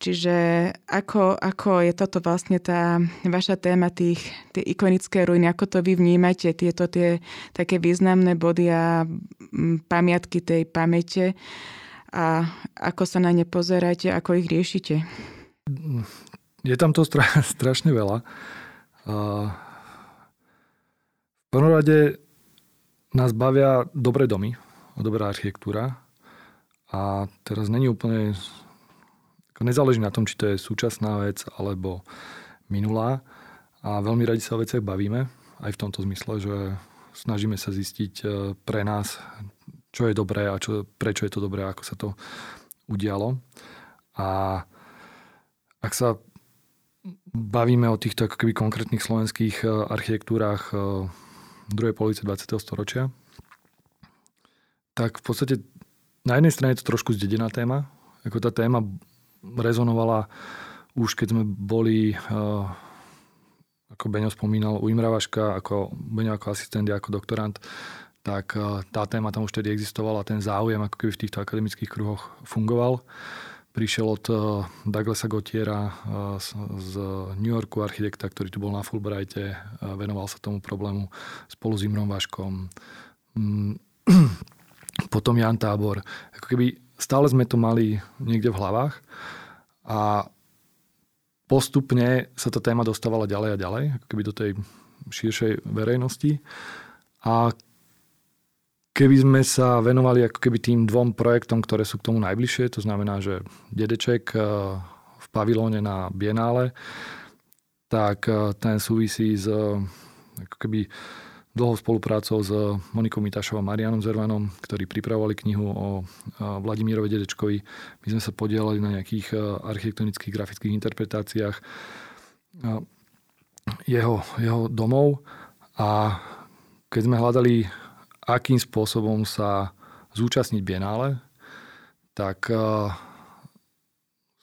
Čiže ako, ako je toto vlastne tá vaša téma, tých, tie ikonické ruiny, ako to vy vnímate, tieto tie také významné body a pamiatky tej pamäte a ako sa na ne pozeráte, ako ich riešite? Je tam to stra- strašne veľa. V prvom rade nás bavia dobré domy, dobrá architektúra a teraz není úplne... Nezáleží na tom, či to je súčasná vec alebo minulá. A veľmi radi sa o veciach bavíme. Aj v tomto zmysle, že snažíme sa zistiť pre nás, čo je dobré a čo, prečo je to dobré, ako sa to udialo. A ak sa bavíme o týchto ako keby konkrétnych slovenských architektúrách druhej polovice dvadsiateho storočia, tak v podstate na jednej strane je to trošku zdedená téma. Ako tá téma rezonovala už keď sme boli, uh, ako Beňo spomínal, u Imra Vaška, ako Beňo ako asistent, ja ako doktorant, tak uh, tá téma tam už tedy existovala, ten záujem ako keby v týchto akademických kruhoch fungoval. Prišiel od uh, Douglasa Gotiera uh, z, z New Yorku, architekta, ktorý tu bol na Fulbrighte, uh, venoval sa tomu problému spolu s Imrom Vaškom. Mm, potom Jan Tábor. Ako keby stále sme to mali niekde v hlavách a postupne sa tá téma dostávala ďalej a ďalej, ako keby do tej širšej verejnosti. A keby sme sa venovali ako keby tým dvom projektom, ktoré sú k tomu najbližšie, to znamená, že Dedeček v pavilóne na Bienále, tak ten súvisí s ako keby dlhou spoluprácou s Monikou Mitášovou a Marianom Zervanom, ktorí pripravovali knihu o Vladimírovi Dedečkovi. My sme sa podielali na nejakých architektonických, grafických interpretáciách jeho, jeho domov a keď sme hľadali, akým spôsobom sa zúčastniť Bienále, tak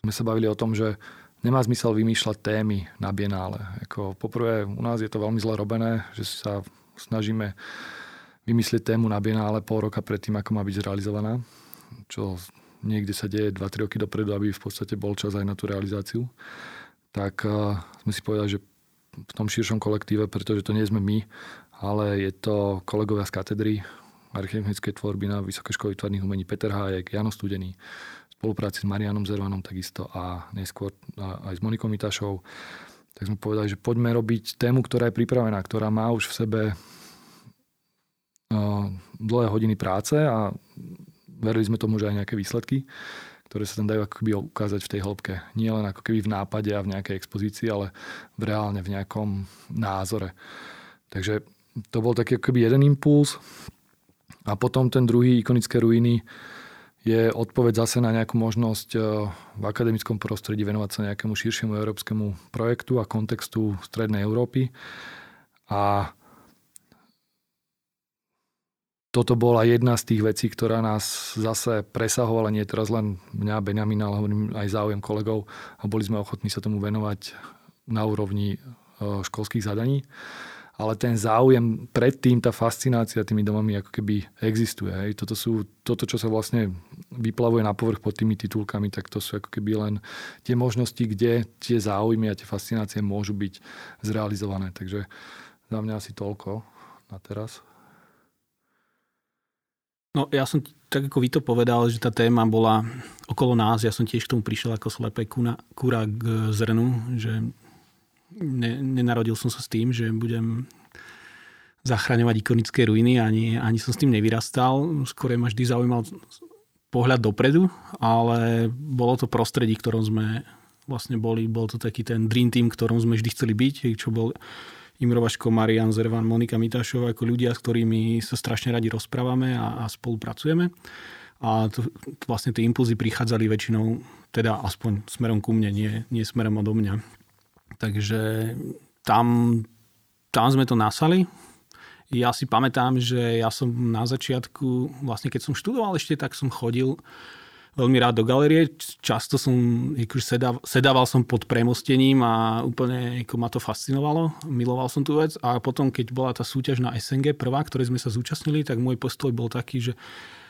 sme sa bavili o tom, že nemá zmysel vymýšľať témy na Bienále. Ako, poprvé, u nás je to veľmi zle robené, že sa snažíme vymyslieť tému na Bienále pol roka pred tým, ako má byť zrealizovaná. Čo niekde sa deje dva tri roky dopredu, aby v podstate bol čas aj na tú realizáciu. Tak uh, sme si povedali, že v tom širšom kolektíve, pretože to nie sme my, ale je to kolegovia z katedry architektonickej tvorby na Vysokej škole výtvarných umení Peter Hájek, Jano Studený, spolupráci s Marianom Zervanom takisto a neskôr aj s Monikou Mitášovou, tak sme povedali, že poďme robiť tému, ktorá je pripravená, ktorá má už v sebe dlhé hodiny práce a verili sme tomu, že aj nejaké výsledky, ktoré sa tam dajú ako keby ukázať v tej hĺbke. Nie len ako keby v nápade a v nejakej expozícii, ale v reálne v nejakom názore. Takže to bol taký ako keby jeden impuls. A potom ten druhý, ikonické ruiny, je odpoveď zase na nejakú možnosť v akademickom prostredí venovať sa nejakému širšiemu európskemu projektu a kontextu strednej Európy. A toto bola jedna z tých vecí, ktorá nás zase presahovala, nie teraz len mňa, Benjamina, ale hovorím aj záujem kolegov a boli sme ochotní sa tomu venovať na úrovni školských zadaní. Ale ten záujem predtým, tá fascinácia tými domami ako keby existuje. Hej. Toto, sú, toto, čo sa vlastne vyplavuje na povrch pod tými titulkami, tak to sú ako keby len tie možnosti, kde tie záujmy a tie fascinácie môžu byť zrealizované. Takže za mňa asi toľko na teraz. No ja som tak ako Vito povedal, že tá téma bola okolo nás. Ja som tiež k tomu prišiel ako slepé kura k zrnu, že ne, nenarodil som sa s tým, že budem zachraňovať ikonické ruiny, ani, ani som s tým nevyrastal. Skôr ma vždy zaujímal pohľad dopredu, ale bolo to prostredí, v ktorom sme vlastne boli. Bol to taký ten dream team, v ktorom sme vždy chceli byť, čo bol Imro Vaško, Marian Zervan, Monika Mitášová ako ľudia, s ktorými sa strašne radi rozprávame a, a spolupracujeme. A to, vlastne tie impulzy prichádzali väčšinou, teda aspoň smerom ku mne, nie, nie smerom odo mňa. Takže tam, tam sme to nasali. Ja si pamätám, že ja som na začiatku, vlastne keď som študoval ešte, tak som chodil veľmi rád do galerie. Často som sedával, sedával som pod premostením a úplne ma to fascinovalo. Miloval som tú vec a potom, keď bola tá súťaž na es en gé prvá, ktorej sme sa zúčastnili, tak môj postoj bol taký, že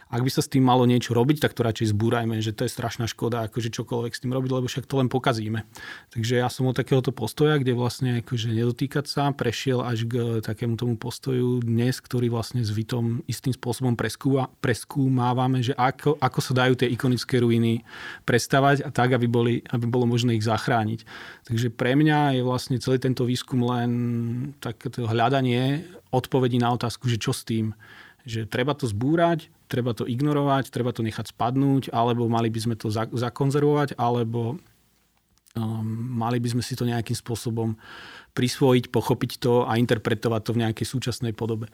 ak by sa s tým malo niečo robiť, tak to radšej zbúrajme, že to je strašná škoda, akože čokoľvek s tým robiť, lebo však to len pokazíme. Takže ja som od takéhoto postoja, kde vlastne akože nedotýkať sa, prešiel až k takému tomu postoju dnes, ktorý vlastne s Vitom istým spôsobom preskúva, preskúmávame, že ako, ako sa dajú tie ikonické ruiny prestavať a tak, aby, boli, aby bolo možné ich zachrániť. Takže pre mňa je vlastne celý tento výskum len takéto hľadanie odpovedí na otázku, že čo s tým. Že treba to zbúrať, treba to ignorovať, treba to nechať spadnúť, alebo mali by sme to zakonzervovať, alebo um, mali by sme si to nejakým spôsobom prisvojiť, pochopiť to a interpretovať to v nejakej súčasnej podobe.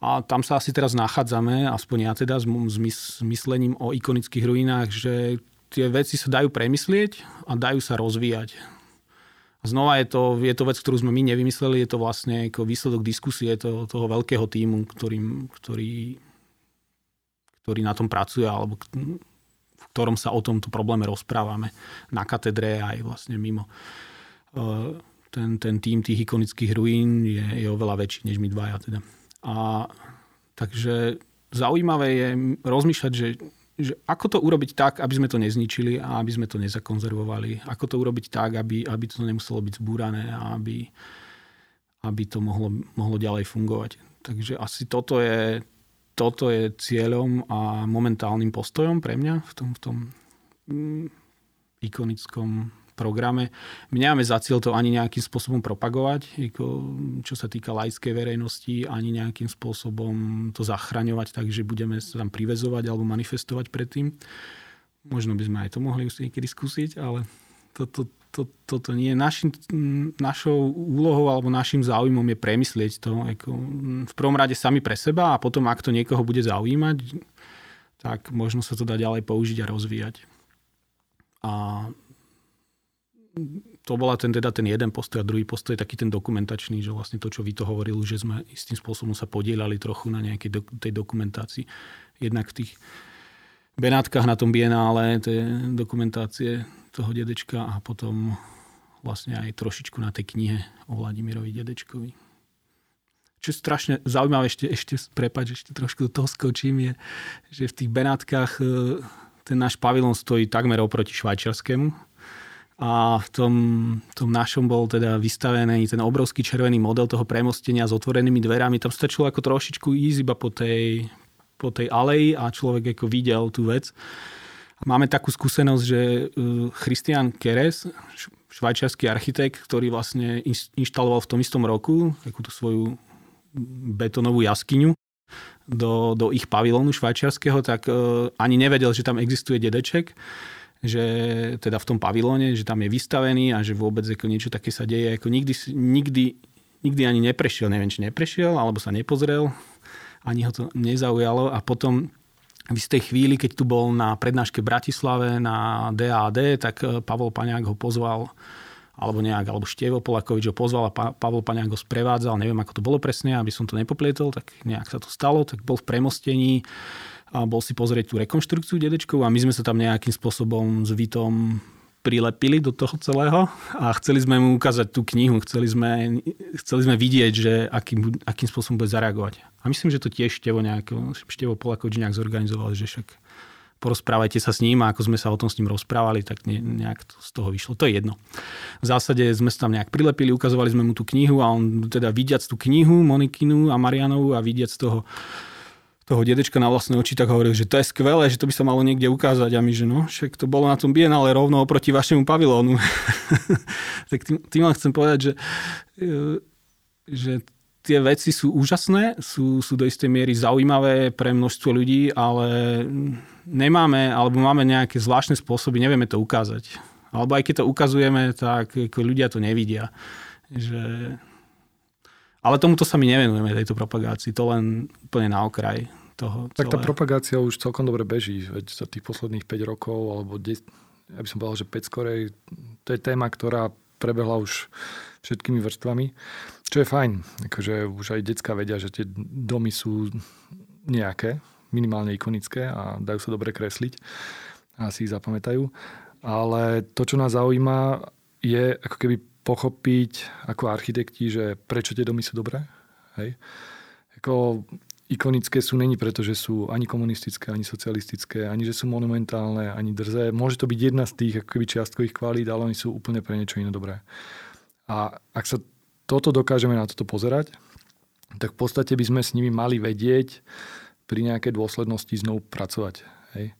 A tam sa asi teraz nachádzame, aspoň ja teda s, s myslením o ikonických ruinách, že tie veci sa dajú premyslieť a dajú sa rozvíjať. Znova je to, je to vec, ktorú sme my nevymysleli, je to vlastne ako výsledok diskusie toho, toho veľkého tímu, ktorým, ktorý, ktorý na tom pracuje alebo v ktorom sa o tomto probléme rozprávame na katedre aj vlastne mimo. Ten, ten tím tých ikonických ruín je, je oveľa väčší než my dvaja. Teda. A, takže zaujímavé je rozmýšľať, že že ako to urobiť tak, aby sme to nezničili a aby sme to nezakonzervovali. Ako to urobiť tak, aby, aby to nemuselo byť zbúrané a aby, aby to mohlo, mohlo ďalej fungovať. Takže asi toto je, toto je cieľom a momentálnym postojom pre mňa v tom, v tom mm, ikonickom programe. My nemáme za cieľ to ani nejakým spôsobom propagovať, ako čo sa týka laickej verejnosti, ani nejakým spôsobom to zachraňovať, takže budeme sa tam priväzovať alebo manifestovať predtým. Možno by sme aj to mohli už niekedy skúsiť, ale toto to, to, to, to nie je. Našim, našou úlohou alebo našim záujmom je premyslieť to ako v prvom rade sami pre seba a potom, ak to niekoho bude zaujímať, tak možno sa to dá ďalej použiť a rozvíjať. A to bola ten, teda ten jeden postoj a druhý postoj je taký ten dokumentačný, že vlastne to, čo Vito hovoril, že sme istým spôsobom sa podielali trochu na nejakej do, tej dokumentácii. Jednak v tých Benátkach na tom bienále, tie dokumentácie toho Dedečka a potom vlastne aj trošičku na tej knihe o Vladimirovi Dedečkovi. Čo je strašne zaujímavé, ešte, ešte prepáč, ešte trošku do toho skočím, je, že v tých Benátkach ten náš pavilón stojí takmer oproti švajčiarskému. A v tom, tom našom bol teda vystavený ten obrovský červený model toho premostenia s otvorenými dverami. Tam stačilo ako trošičku ísť iba po tej, po tej aleji a človek ako videl tú vec. Máme takú skúsenosť, že Christian Kerez, švajčiarsky architekt, ktorý vlastne inštaloval v tom istom roku takúto svoju betónovú jaskyňu do, do ich pavilónu švajčiarskeho, tak ani nevedel, že tam existuje Dedeček, že teda v tom pavilóne, že tam je vystavený a že vôbec ako niečo také sa deje. Ako nikdy, nikdy, nikdy ani neprešiel, neviem, či neprešiel, alebo sa nepozrel, ani ho to nezaujalo. A potom v tej chvíli, keď tu bol na prednáške v Bratislave na dé á dé, tak Pavel Paňák ho pozval, alebo nejak, alebo Števo Polakovič ho pozval a pa- Pavel Paňák ho sprevádzal. Neviem, ako to bolo presne, aby som to nepoplietol, tak nejak sa to stalo, tak bol v premostení a bol si pozrieť tú rekonštrukciu Dedečkov a my sme sa tam nejakým spôsobom s Vitom prilepili do toho celého a chceli sme mu ukázať tú knihu, chceli sme, chceli sme vidieť, že akým, akým spôsobom bude zareagovať. A myslím, že to tiež Števo, nejak, Števo Polakovič nejak zorganizoval, že však porozprávajte sa s ním a ako sme sa o tom s ním rozprávali, tak nejak to z toho vyšlo. To je jedno. V zásade sme sa tam nejak prilepili, ukazovali sme mu tú knihu a on teda vidiac tú knihu Monikinu a Marianovu a vidiac toho toho Dedečka na vlastné oči, tak hovoril, že to je skvelé, že to by sa malo niekde ukázať. A my, že no, však to bolo na tom bienále rovno oproti vašemu pavilónu. Tak tým, tým len chcem povedať, že, že tie veci sú úžasné, sú, sú do istej miery zaujímavé pre množstvo ľudí, ale nemáme, alebo máme nejaké zvláštne spôsoby, nevieme to ukázať. Alebo aj keď to ukazujeme, tak ľudia to nevidia. Že... Ale tomuto sa my nevenujeme, tejto propagácii, to len úplne na okraj. Toho tak tá propagácia už celkom dobre beží. Veď za tých posledných päť rokov, alebo desať, ja by som povedal, že päť skorej, to je téma, ktorá prebehla už všetkými vrstvami, čo je fajn. Akože už aj decká vedia, že tie domy sú nejaké, minimálne ikonické a dajú sa dobre kresliť a si ich zapamätajú. Ale to, čo nás zaujíma, je ako keby pochopiť ako architekti, že prečo tie domy sú dobré. Hej. Ako... Ikonické sú není, pretože sú ani komunistické, ani socialistické, ani že sú monumentálne, ani drzé. Môže to byť jedna z tých ako keby čiastkových kvalít, ale oni sú úplne pre niečo iné dobré. A ak sa toto dokážeme na toto pozerať, tak v podstate by sme s nimi mali vedieť pri nejakej dôslednosti znovu pracovať. Hej.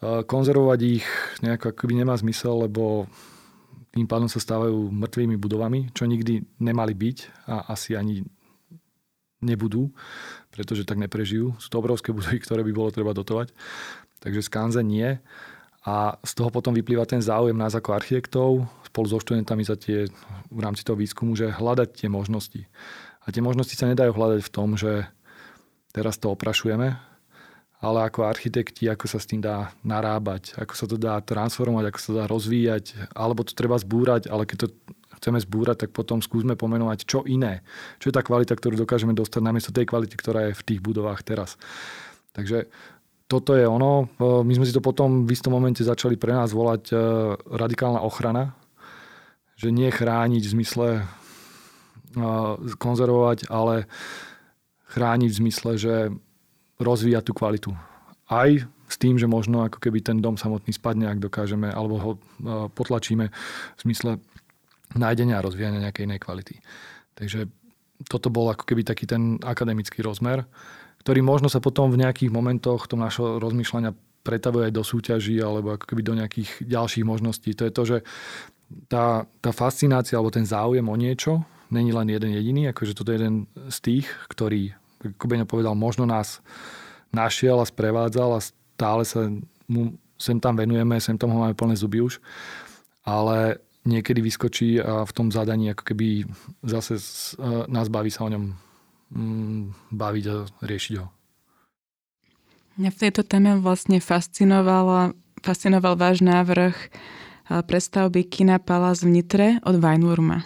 Konzervovať ich nejako akoby nemá zmysel, lebo tým pádom sa stávajú mŕtvými budovami, čo nikdy nemali byť a asi ani nebudú, pretože tak neprežijú. Sú to obrovské budovy, ktoré by bolo treba dotovať. Takže skanze nie. A z toho potom vyplýva ten záujem nás ako architektov spolu so študentami za tie, v rámci toho výskumu, že hľadať tie možnosti. A tie možnosti sa nedajú hľadať v tom, že teraz to oprašujeme, ale ako architekti, ako sa s tým dá narábať, ako sa to dá transformovať, ako sa dá rozvíjať, alebo to treba zbúrať, ale keď to chceme zbúrať, tak potom skúsme pomenovať čo iné. Čo je tá kvalita, ktorú dokážeme dostať namiesto tej kvality, ktorá je v tých budovách teraz. Takže toto je ono. My sme si to potom v istom momente začali pre nás volať radikálna ochrana. Že nie chrániť v zmysle konzervovať, ale chrániť v zmysle, že rozvíjať tú kvalitu. Aj s tým, že možno ako keby ten dom samotný spadne, ak dokážeme, alebo ho potlačíme v zmysle nájdenia a rozvíjania nejakej inej kvality. Takže toto bol ako keby taký ten akademický rozmer, ktorý možno sa potom v nejakých momentoch tom našho rozmýšľania pretavuje aj do súťaží alebo ako keby do nejakých ďalších možností. To je to, že tá, tá fascinácia alebo ten záujem o niečo není len jeden jediný, akože toto je jeden z tých, ktorý, ako Beňo povedal, možno nás našiel a sprevádzal a stále sa mu sem tam venujeme, sem tam ho máme plné zuby už, ale niekedy vyskočí a v tom zadaní ako keby zase nás baví sa o ňom baviť a riešiť ho. Mňa v tejto téme vlastne fascinovala, fascinoval váš návrh prestavby kina Palác v Nitre od Weinmurma.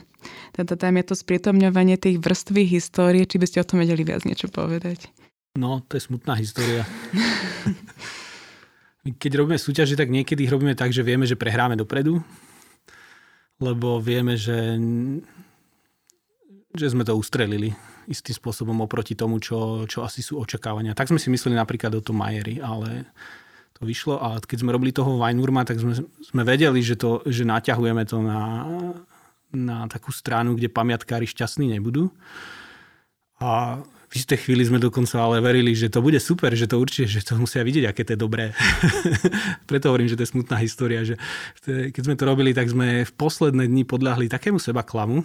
Teda tam je to sprítomňovanie tých vrství histórie. Či by ste o tom vedeli viac niečo povedať? No, to je smutná história. Keď robíme súťaže, tak niekedy ich robíme tak, že vieme, že prehráme dopredu, lebo vieme, že, že sme to ustrelili istým spôsobom oproti tomu, čo, čo asi sú očakávania. Tak sme si mysleli napríklad o tom Majeri, ale to vyšlo. A keď sme robili toho Weinmurma, tak sme, sme vedeli, že, to, že naťahujeme to na, na takú stranu, kde pamiatkári šťastní nebudú. A v istej chvíli sme dokonca ale verili, že to bude super, že to určite, že to musia vidieť, aké to je dobré. Preto hovorím, že to je smutná história, že keď sme to robili, tak sme v posledné dni podľahli takému seba klamu,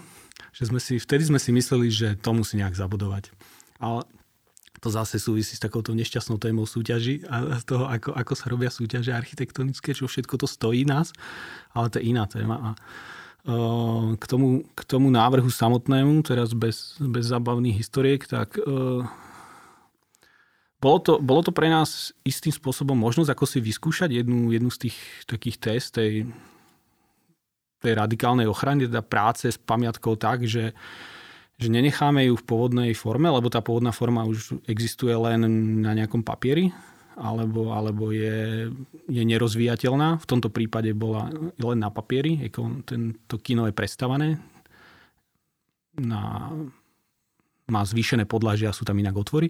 že sme si, vtedy sme si mysleli, že to musí nejak zabudovať. Ale to zase súvisí s takouto nešťastnou témou súťaži a toho, ako, ako sa robia súťaže architektonické, čo všetko to stojí nás, ale to je iná téma. A K tomu, k tomu návrhu samotnému, teraz bez, bez zábavných historiek, tak e, bolo, to, bolo to pre nás istým spôsobom možnosť, ako si vyskúšať jednu, jednu z tých takých test tej, tej radikálnej ochrany, teda práce s pamiatkou tak, že, že nenecháme ju v pôvodnej forme, lebo tá pôvodná forma už existuje len na nejakom papieri, alebo, alebo je, je nerozvíjateľná. V tomto prípade bola len na papieri, ako to kino je prestavané. Na, má zvýšené podlažia, sú tam inak otvory.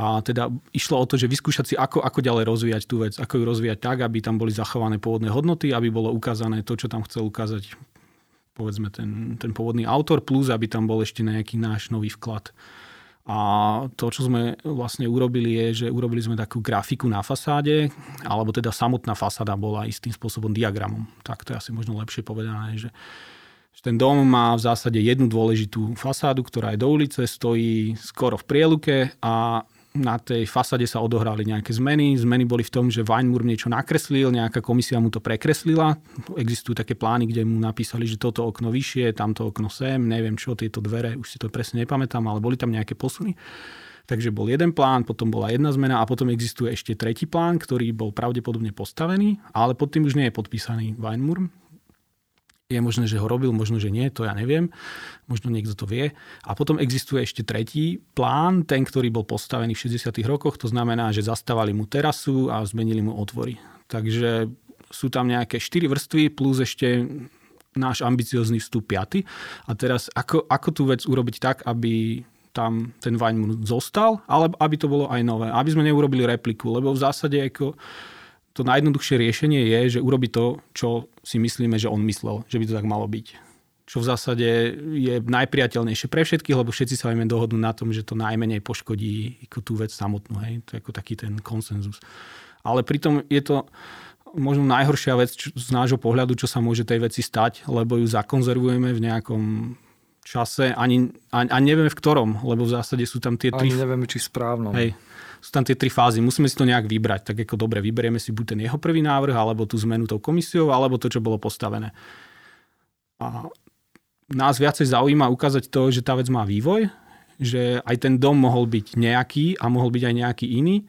A teda išlo o to, že vyskúšať si, ako, ako ďalej rozvíjať tú vec, ako ju rozvíjať tak, aby tam boli zachované pôvodné hodnoty, aby bolo ukázané to, čo tam chcel ukázať, povedzme, ten, ten pôvodný autor, plus aby tam bol ešte nejaký náš nový vklad. A to, čo sme vlastne urobili, je, že urobili sme takú grafiku na fasáde, alebo teda samotná fasáda bola istým spôsobom diagramom. Tak to je asi možno lepšie povedané, že ten dom má v zásade jednu dôležitú fasádu, ktorá je do ulice, stojí skoro v prieluke a na tej fasade sa odohrali nejaké zmeny. Zmeny boli v tom, že Weinmur niečo nakreslil, nejaká komisia mu to prekreslila. Existujú také plány, kde mu napísali, že toto okno vyššie, tamto okno sem, neviem čo, tieto dvere, už si to presne nepamätám, ale boli tam nejaké posuny. Takže bol jeden plán, potom bola jedna zmena a potom existuje ešte tretí plán, ktorý bol pravdepodobne postavený, ale pod tým už nie je podpísaný Weinmur. Je možné, že ho robil, možno, že nie, to ja neviem. Možno niekto to vie. A potom existuje ešte tretí plán, ten, ktorý bol postavený v šesťdesiatych rokoch. To znamená, že zastavali mu terasu a zmenili mu otvory. Takže sú tam nejaké štyri vrstvy plus ešte náš ambiciózny vstup piaty. A teraz ako, ako tú vec urobiť tak, aby tam ten Weinmur zostal, ale aby to bolo aj nové. Aby sme neurobili repliku, lebo v zásade ako to najjednoduchšie riešenie je, že urobi to, čo si myslíme, že on myslel, že by to tak malo byť. Čo v zásade je najpriateľnejšie pre všetkých, lebo všetci sa vieme dohodnúť na tom, že to najmenej poškodí ako tú vec samotnú. Hej? To je ako taký ten konsenzus. Ale pritom je to možno najhoršia vec čo, z nášho pohľadu, čo sa môže tej veci stať, lebo ju zakonzervujeme v nejakom čase, ani, ani, ani nevieme v ktorom, lebo v zásade sú tam tie tri... Ani nevieme, či správnom. Hej. Sú tam tie tri fázy. Musíme si to nejak vybrať. Tak ako dobre, vyberieme si buď ten jeho prvý návrh, alebo tú zmenu tou komisiou, alebo to, čo bolo postavené. A nás viacej zaujíma ukázať to, že tá vec má vývoj, že aj ten dom mohol byť nejaký a mohol byť aj nejaký iný.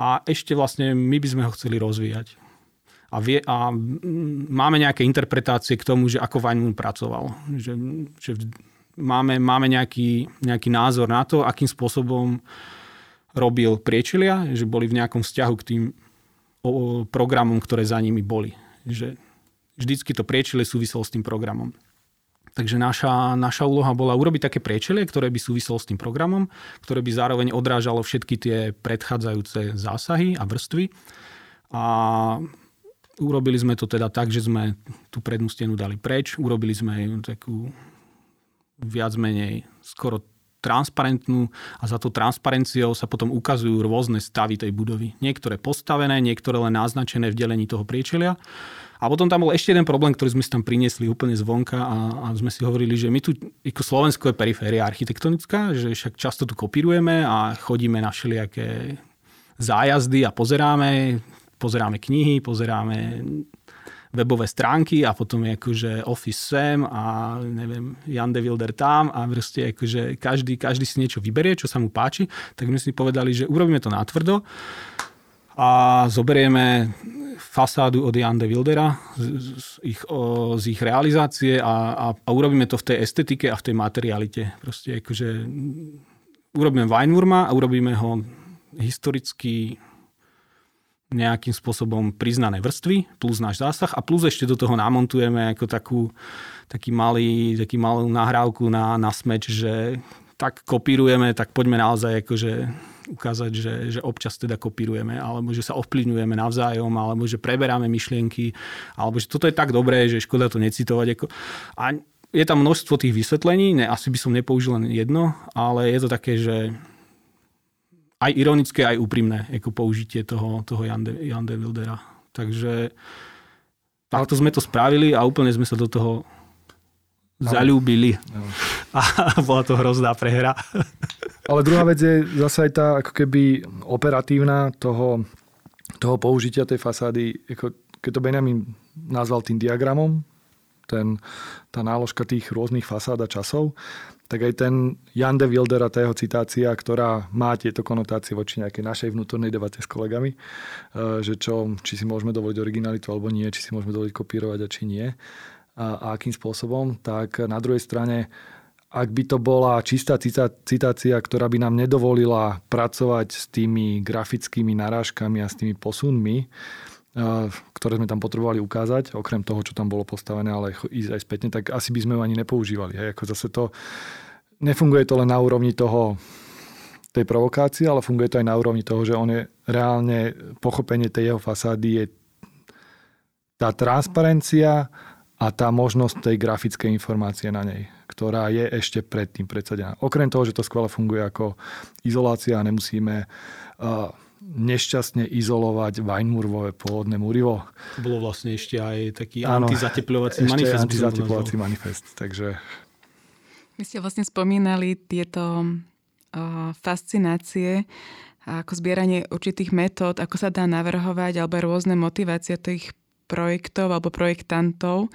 A ešte vlastne my by sme ho chceli rozvíjať. A, vie, a máme nejaké interpretácie k tomu, že ako Weinmur pracoval. Že, že máme, máme nejaký, nejaký názor na to, akým spôsobom robil priečilia, že boli v nejakom vzťahu k tým o, programom, ktoré za nimi boli. Že vždycky to priečilie súviselo s tým programom. Takže naša, naša úloha bola urobiť také priečilie, ktoré by súviselo s tým programom, ktoré by zároveň odrážalo všetky tie predchádzajúce zásahy a vrstvy. A urobili sme to teda tak, že sme tú prednú stenu dali preč. Urobili sme ju takú viac menej skoro transparentnú a za to transparenciou sa potom ukazujú rôzne stavy tej budovy. Niektoré postavené, niektoré len naznačené v delení toho priečelia. A potom tam bol ešte jeden problém, ktorý sme si tam priniesli úplne zvonka a, a sme si hovorili, že my tu, ako Slovensko je periféria architektonická, že však často tu kopírujeme a chodíme na všelijaké zájazdy a pozeráme, pozeráme knihy, pozeráme webové stránky a potom je akože Office sem a neviem, Jan de Wilder tam a proste akože každý, každý si niečo vyberie, čo sa mu páči. Tak my si povedali, že urobíme to natvrdo a zoberieme fasádu od Jan de Wildera z, z, ich, o, z ich realizácie a, a, a urobíme to v tej estetike a v tej materialite. Proste akože urobíme Weinmurma a urobíme ho historicky nejakým spôsobom priznané vrstvy plus náš zásah a plus ešte do toho namontujeme ako takú taký malý, taký malú nahrávku na, na smeč, že tak kopírujeme, tak poďme naozaj akože ukázať, že, že občas teda kopírujeme, alebo že sa ovplyvňujeme navzájom, alebo že preberáme myšlienky, alebo že toto je tak dobré, že škoda to necitovať. Ako... A je tam množstvo tých vysvetlení, ne, asi by som nepoužil len jedno, ale je to také, že aj ironické, aj úprimné, ako použitie toho, toho Jan de, Jan de Wildera. Takže takto sme to spravili a úplne sme sa do toho zalúbili. No. A bola to hrozná prehra. Ale druhá vec je zase aj tá ako keby operatívna toho, toho použitia tej fasády. Ako, keď to Benjamin nazval tým diagramom, ten, tá náložka tých rôznych fasád a časov, tak aj ten Jan de Wilder a tá jeho citácia, ktorá má tieto konotácie voči nejakej našej vnútornej debate s kolegami, že čo, či si môžeme dovoliť originalitu alebo nie, či si môžeme dovoliť kopírovať a či nie a, a akým spôsobom, tak na druhej strane, ak by to bola čistá citácia, ktorá by nám nedovolila pracovať s tými grafickými narážkami a s tými posunmi, ktoré sme tam potrebovali ukázať, okrem toho, čo tam bolo postavené, ale ísť aj spätne, tak asi by sme ju ani nepoužívali. Hej, ako zase to, nefunguje to len na úrovni toho, tej provokácie, ale funguje to aj na úrovni toho, že on je reálne, pochopenie tej jeho fasády je tá transparencia a tá možnosť tej grafickej informácie na nej, ktorá je ešte predtým predsadená. Okrem toho, že to skvele funguje ako izolácia a nemusíme... Uh, nešťastne izolovať Weinmurové pôvodné múrivo. To bolo vlastne ešte aj taký áno, antizatepľovací manifest. Antizatepľovací manifest, takže... My ste vlastne spomínali tieto uh, fascinácie, ako zbieranie určitých metód, ako sa dá navrhovať, alebo rôzne motivácie tých projektov alebo projektantov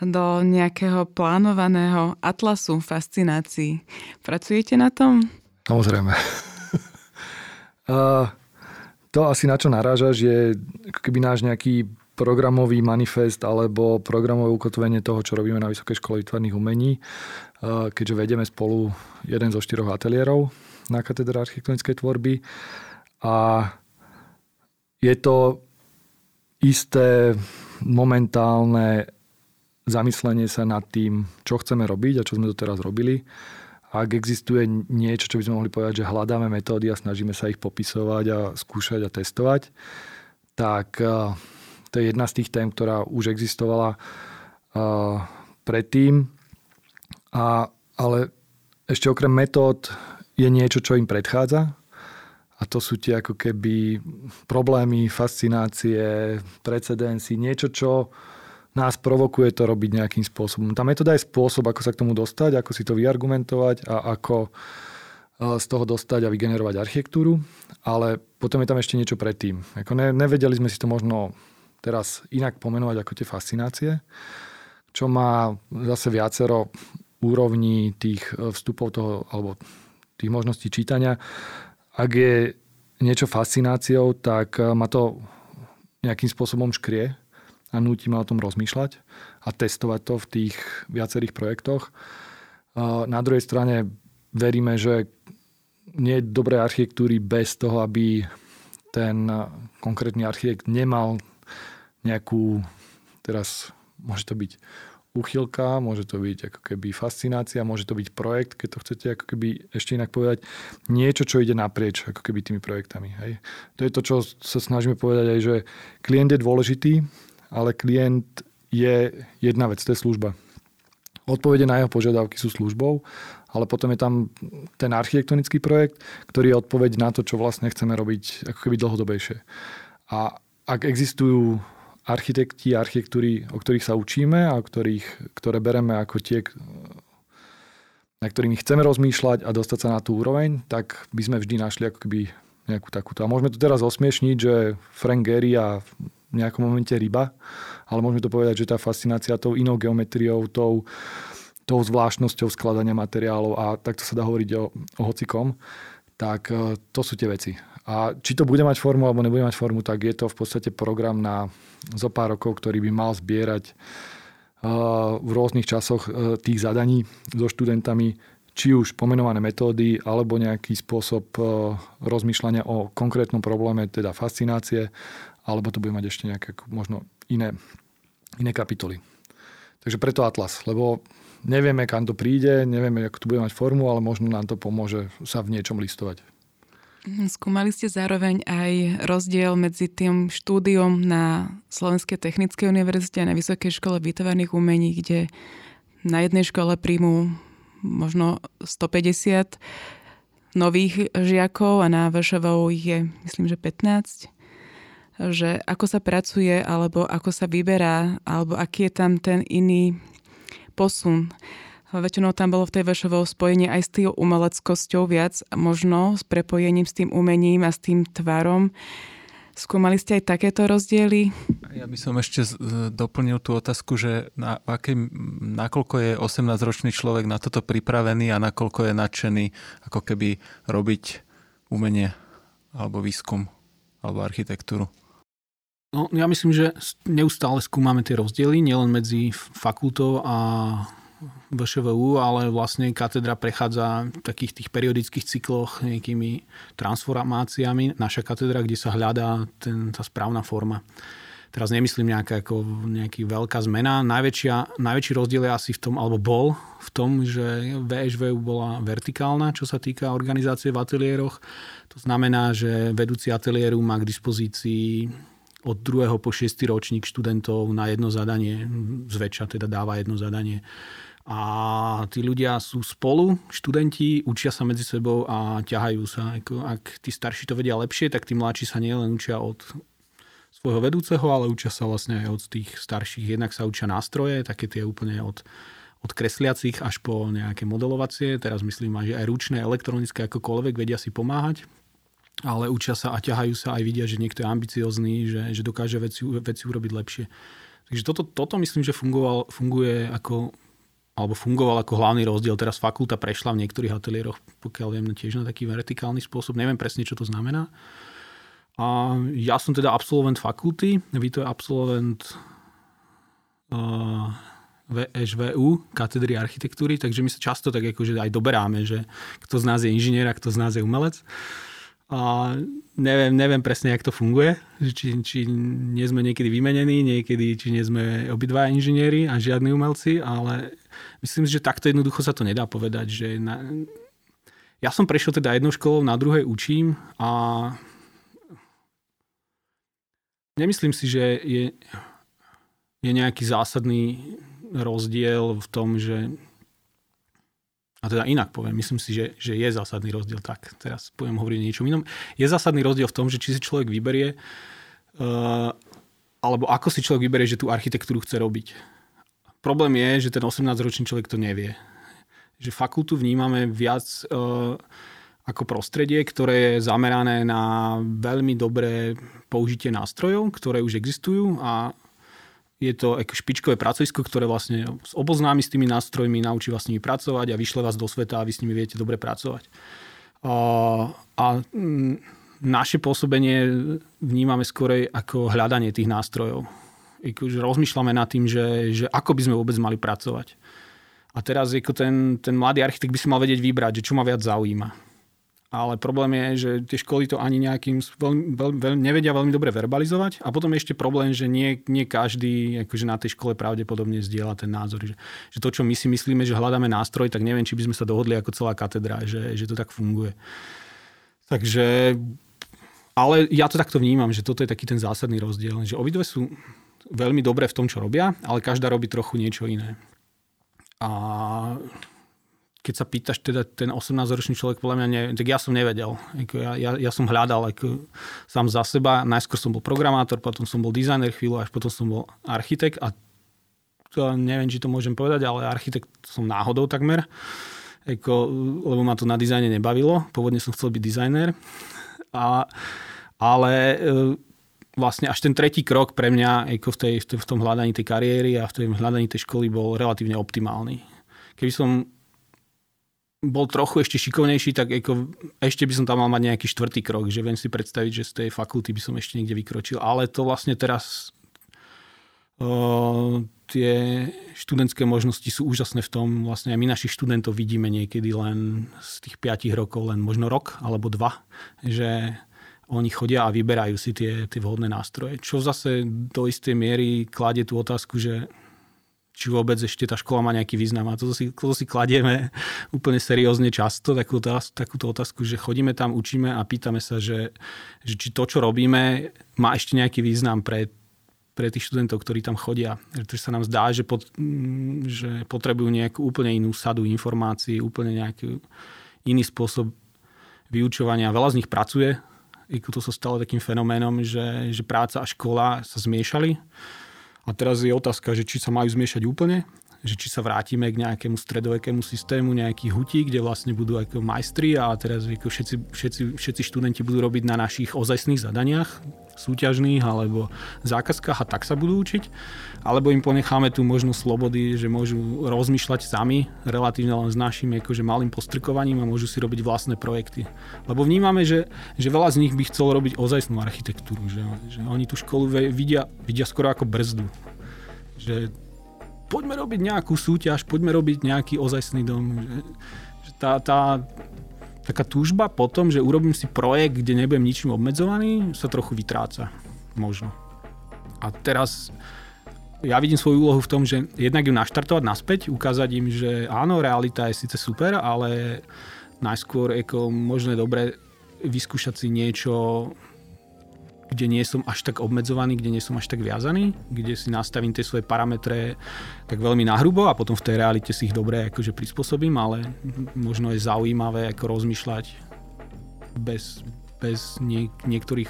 do nejakého plánovaného atlasu fascinácií. Pracujete na tom? Samozrejme. Uh, to asi na čo narážaš je keby náš nejaký programový manifest alebo programové ukotvenie toho, čo robíme na Vysokej škole výtvarných umení, uh, keďže vedieme spolu jeden zo štyroch ateliérov na katedre architektonickej tvorby a je to isté momentálne zamyslenie sa nad tým, čo chceme robiť a čo sme doteraz robili. Ak existuje niečo, čo by sme mohli povedať, že hľadáme metódy a snažíme sa ich popisovať a skúšať a testovať, tak to je jedna z tých tém, ktorá už existovala predtým. A, ale ešte okrem metód je niečo, čo im predchádza. A to sú tie ako keby problémy, fascinácie, precedenci, niečo, čo nás provokuje to robiť nejakým spôsobom. Tá metóda je spôsob, ako sa k tomu dostať, ako si to vyargumentovať a ako z toho dostať a vygenerovať architektúru, ale potom je tam ešte niečo predtým. Ako ne, nevedeli sme si to možno teraz inak pomenovať ako tie fascinácie, čo má zase viacero úrovní tých vstupov toho, alebo tých možností čítania. Ak je niečo fascináciou, tak ma to nejakým spôsobom škrie a núti ma o tom rozmýšľať a testovať to v tých viacerých projektoch. Na druhej strane veríme, že nie je dobré architektúry bez toho, aby ten konkrétny architekt nemal nejakú, teraz môže to byť úchylka, môže to byť ako keby fascinácia, môže to byť projekt, keď to chcete ako keby ešte inak povedať, niečo, čo ide naprieč ako keby tými projektami. Hej. To je to, čo sa snažíme povedať aj, že klient je dôležitý, ale klient je jedna vec, to je služba. Odpovede na jeho požiadavky sú službou, ale potom je tam ten architektonický projekt, ktorý je odpoveď na to, čo vlastne chceme robiť ako keby dlhodobejšie. A ak existujú architekti, architektúry, o ktorých sa učíme a o ktorých, ktoré bereme ako tie, na ktorými chceme rozmýšľať a dostať sa na tú úroveň, tak by sme vždy našli ako keby nejakú takúto. A môžeme to teraz osmiešniť, že Frank Gehry a v nejakom momente ryba, ale môžeme to povedať, že tá fascinácia tou inou geometriou, tou, tou zvláštnosťou skladania materiálov a takto sa dá hovoriť o, o hocikom, tak to sú tie veci. A či to bude mať formu alebo nebude mať formu, tak je to v podstate program na zo pár rokov, ktorý by mal zbierať uh, v rôznych časoch uh, tých zadaní so študentami, či už pomenované metódy alebo nejaký spôsob uh, rozmýšľania o konkrétnom probléme, teda fascinácie, alebo to bude mať ešte nejaké možno iné, iné kapitoly. Takže preto Atlas, lebo nevieme, kam to príde, nevieme, ako to bude mať formu, ale možno nám to pomôže sa v niečom listovať. Skúmali ste zároveň aj rozdiel medzi tým štúdiom na Slovenskej technickej univerzite a na Vysokej škole výtvarných umení, kde na jednej škole príjmu možno stopäťdesiat nových žiakov a na VŠVU ich je, myslím, že pätnásť. Že ako sa pracuje, alebo ako sa vyberá, alebo aký je tam ten iný posun. Väčšinou tam bolo v tej VŠVU spojenie aj s tým umeleckosťou viac, možno s prepojením s tým umením a s tým tvarom. Skúmali ste aj takéto rozdiely? Ja by som ešte doplnil tú otázku, že na, aký, nakoľko je osemnásťročný človek na toto pripravený a nakoľko je nadšený ako keby robiť umenie alebo výskum alebo architektúru. No, ja myslím, že neustále skúmame tie rozdiely, nielen medzi fakultou a VŠVU, ale vlastne katedra prechádza v takých tých periodických cykloch nejakými transformáciami. Naša katedra, kde sa hľadá ten, tá správna forma. Teraz nemyslím nejaká ako nejaký veľká zmena. Najväčšia, najväčší rozdiel je asi v tom, alebo bol v tom, že VŠVU bola vertikálna, čo sa týka organizácie v ateliéroch. To znamená, že vedúci ateliéru má k dispozícii od druhého po šiesty ročník študentov na jedno zadanie, zväčša teda dáva jedno zadanie. A tí ľudia sú spolu, študenti, učia sa medzi sebou a ťahajú sa. Ak tí starší to vedia lepšie, tak tí mladší sa nielen učia od svojho vedúceho, ale učia sa vlastne aj od tých starších. Jednak sa učia nástroje, také tie úplne od, od kresliacich až po nejaké modelovacie. Teraz myslím aj ručné, elektronické, akokoľvek, vedia si pomáhať. Ale učia sa a ťahajú sa aj vidia, že niekto je ambiciózny, že, že dokáže veci, veci urobiť lepšie. Takže toto, toto myslím, že fungoval, funguje ako, alebo fungoval ako hlavný rozdiel. Teraz fakulta prešla v niektorých ateliéroch, pokiaľ viem, tiež na taký vertikálny spôsob. Neviem presne, čo to znamená. A ja som teda absolvent fakulty. Vito je absolvent uh, VŠVU, katedry architektúry. Takže my sa často tak akože aj doberáme, že kto z nás je inžinier a kto z nás je umelec. A neviem, neviem presne, jak to funguje. Či, či nie sme niekedy vymenení, niekedy, či nie sme obidva inžinieri a žiadni umelci, ale myslím, že takto jednoducho sa to nedá povedať. Že na... Ja som prešiel teda jednou školou, na druhej učím a nemyslím si, že je, je nejaký zásadný rozdiel v tom, že a teda inak poviem, myslím si, že, že je zásadný rozdiel, tak teraz poviem hovoriť o niečom inom. Je zásadný rozdiel v tom, že či si človek vyberie, uh, alebo ako si človek vyberie, že tú architektúru chce robiť. Problém je, že ten osemnásťročný človek to nevie. Že fakultu vnímame viac uh, ako prostredie, ktoré je zamerané na veľmi dobré použitie nástrojov, ktoré už existujú a je to ako špičkové pracovisko, ktoré vlastne oboznámi s tými nástrojmi, naučí vás s nimi pracovať a vyšle vás do sveta a vy s nimi viete dobre pracovať. A, a naše pôsobenie vnímame skorej ako hľadanie tých nástrojov. Rozmýšľame nad tým, že, že ako by sme vôbec mali pracovať. A teraz ako ten, ten mladý architekt by si mal vedieť vybrať, že čo ma viac zaujíma. Ale problém je, že tie školy to ani nejakým veľmi, veľmi, nevedia veľmi dobre verbalizovať. A potom je ešte problém, že nie, nie každý akože na tej škole pravdepodobne zdieľa ten názor. Že, že to, čo my si myslíme, že hľadáme nástroj, tak neviem, či by sme sa dohodli ako celá katedra, že, že to tak funguje. Takže, ale ja to takto vnímam, že toto je taký ten zásadný rozdiel. Že obidve sú veľmi dobré v tom, čo robia, ale každá robí trochu niečo iné. A... keď sa pýtaš, teda ten osemnásťročný človek, podľa mňa, ne, tak ja som nevedel. Ja, ja, ja som hľadal ako, sám za seba. Najskôr som bol programátor, potom som bol dizajner chvíľu, až potom som bol architekt. A to, neviem, či to môžem povedať, ale architekt som náhodou takmer. Ako, lebo ma to na dizajne nebavilo. Pôvodne som chcel byť dizajner. A, ale... vlastne až ten tretí krok pre mňa ako v, tej, v, tej, v tom hľadaní tej kariéry a v tom hľadaní tej školy bol relatívne optimálny. Keby som bol trochu ešte šikovnejší, tak ako ešte by som tam mal mať nejaký štvrtý krok, že viem si predstaviť, že z tej fakulty by som ešte niekde vykročil. Ale to vlastne teraz uh, tie študentské možnosti sú úžasné v tom, vlastne aj my našich študentov vidíme niekedy len z tých piatich rokov, len možno rok alebo dva, že oni chodia a vyberajú si tie, tie vhodné nástroje. Čo zase do istej miery kladie tú otázku, že či vôbec ešte tá škola má nejaký význam. A to si, to si kladieme úplne seriózne často, takú, takúto otázku, že chodíme tam, učíme a pýtame sa, že, že či to, čo robíme, má ešte nejaký význam pre, pre tých študentov, ktorí tam chodia. Pretože sa nám zdá, že, pod, že potrebujú nejakú úplne inú sadu informácií, úplne nejaký iný spôsob vyučovania. Veľa z nich pracuje. I to sa stalo takým fenoménom, že, že práca a škola sa zmiešali. A teraz je otázka, že či sa majú zmiešať úplne, že či sa vrátime k nejakému stredovekému systému, nejakých hutí, kde vlastne budú ako majstri a teraz ako všetci, všetci, všetci študenti budú robiť na našich ozajstných zadaniach, súťažných alebo zákazkách a tak sa budú učiť. Alebo im ponecháme tú možnosť slobody, že môžu rozmýšľať sami, relatívne len s našim akože malým postrkovaním a môžu si robiť vlastné projekty. Lebo vnímame, že, že veľa z nich by chcelo robiť ozajstnú architektúru, že, že oni tú školu vidia, vidia skoro ako brzdu. Že poďme robiť nejakú súťaž, poďme robiť nejaký ozajstný dom. Že, že tá, tá taká túžba po tom, že urobím si projekt, kde nebudem ničím obmedzovaný, sa trochu vytráca. Možno. A teraz ja vidím svoju úlohu v tom, že jednak ju naštartovať naspäť, ukázať im, že áno, realita je síce super, ale najskôr ako možno dobre vyskúšať si niečo, kde nie som až tak obmedzovaný, kde nie som až tak viazaný, kde si nastavím tie svoje parametre tak veľmi nahrubo a potom v tej realite si ich dobre akože prispôsobím, ale možno je zaujímavé ako rozmýšľať bez, bez niek- niektorých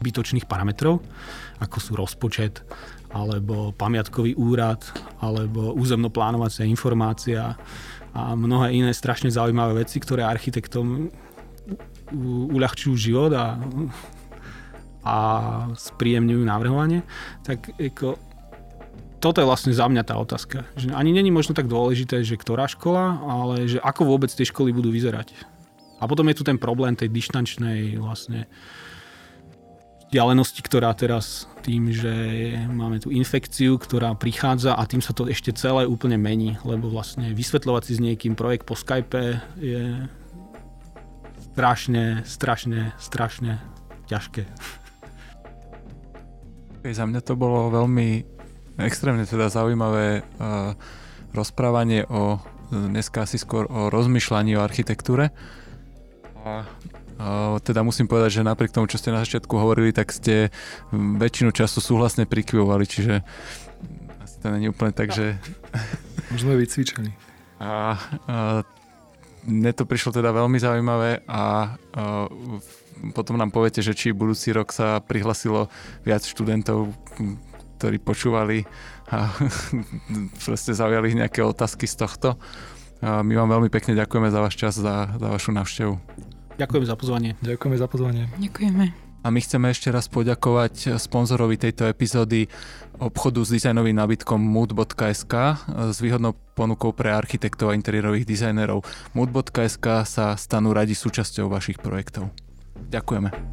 zbytočných parametrov, ako sú rozpočet, alebo pamiatkový úrad, alebo územnoplánovacia informácia a mnohé iné strašne zaujímavé veci, ktoré architektom u- uľahčujú život a a spríjemňujú navrhovanie, tak ako, toto je vlastne za mňa tá otázka. Že ani není možno tak dôležité, že ktorá škola, ale že ako vôbec tie školy budú vyzerať. A potom je tu ten problém tej dištančnej vlastne vzdialenosti, ktorá teraz tým, že máme tú infekciu, ktorá prichádza a tým sa to ešte celé úplne mení, lebo vlastne vysvetľovať si s niekým projekt po Skype je strašne, strašne, strašne ťažké. Za mňa to bolo veľmi extrémne teda zaujímavé uh, rozprávanie o dneska asi skôr o rozmýšľaní o architektúre. A uh, teda musím povedať, že napriek tomu, čo ste na začiatku hovorili, tak ste väčšinu času súhlasne prikyvovali, čiže asi to není úplne tak, no. Že... Už sme vycvičení. A uh, mne to prišlo teda veľmi zaujímavé a uh, potom nám poviete, že či budúci rok sa prihlasilo viac študentov, ktorí počúvali a proste zaujali nejaké otázky z tohto. A my vám veľmi pekne ďakujeme za váš čas, za, za vašu návštevu. Ďakujem za pozvanie. Ďakujeme za pozvanie. Ďakujeme. A my chceme ešte raz poďakovať sponzorovi tejto epizódy obchodu s dizajnovým nábytkom mood bodka es ká s výhodnou ponukou pre architektov a interiérových dizajnerov. mood bodka es ká sa stanú radi súčasťou vašich projektov. Ďakujeme.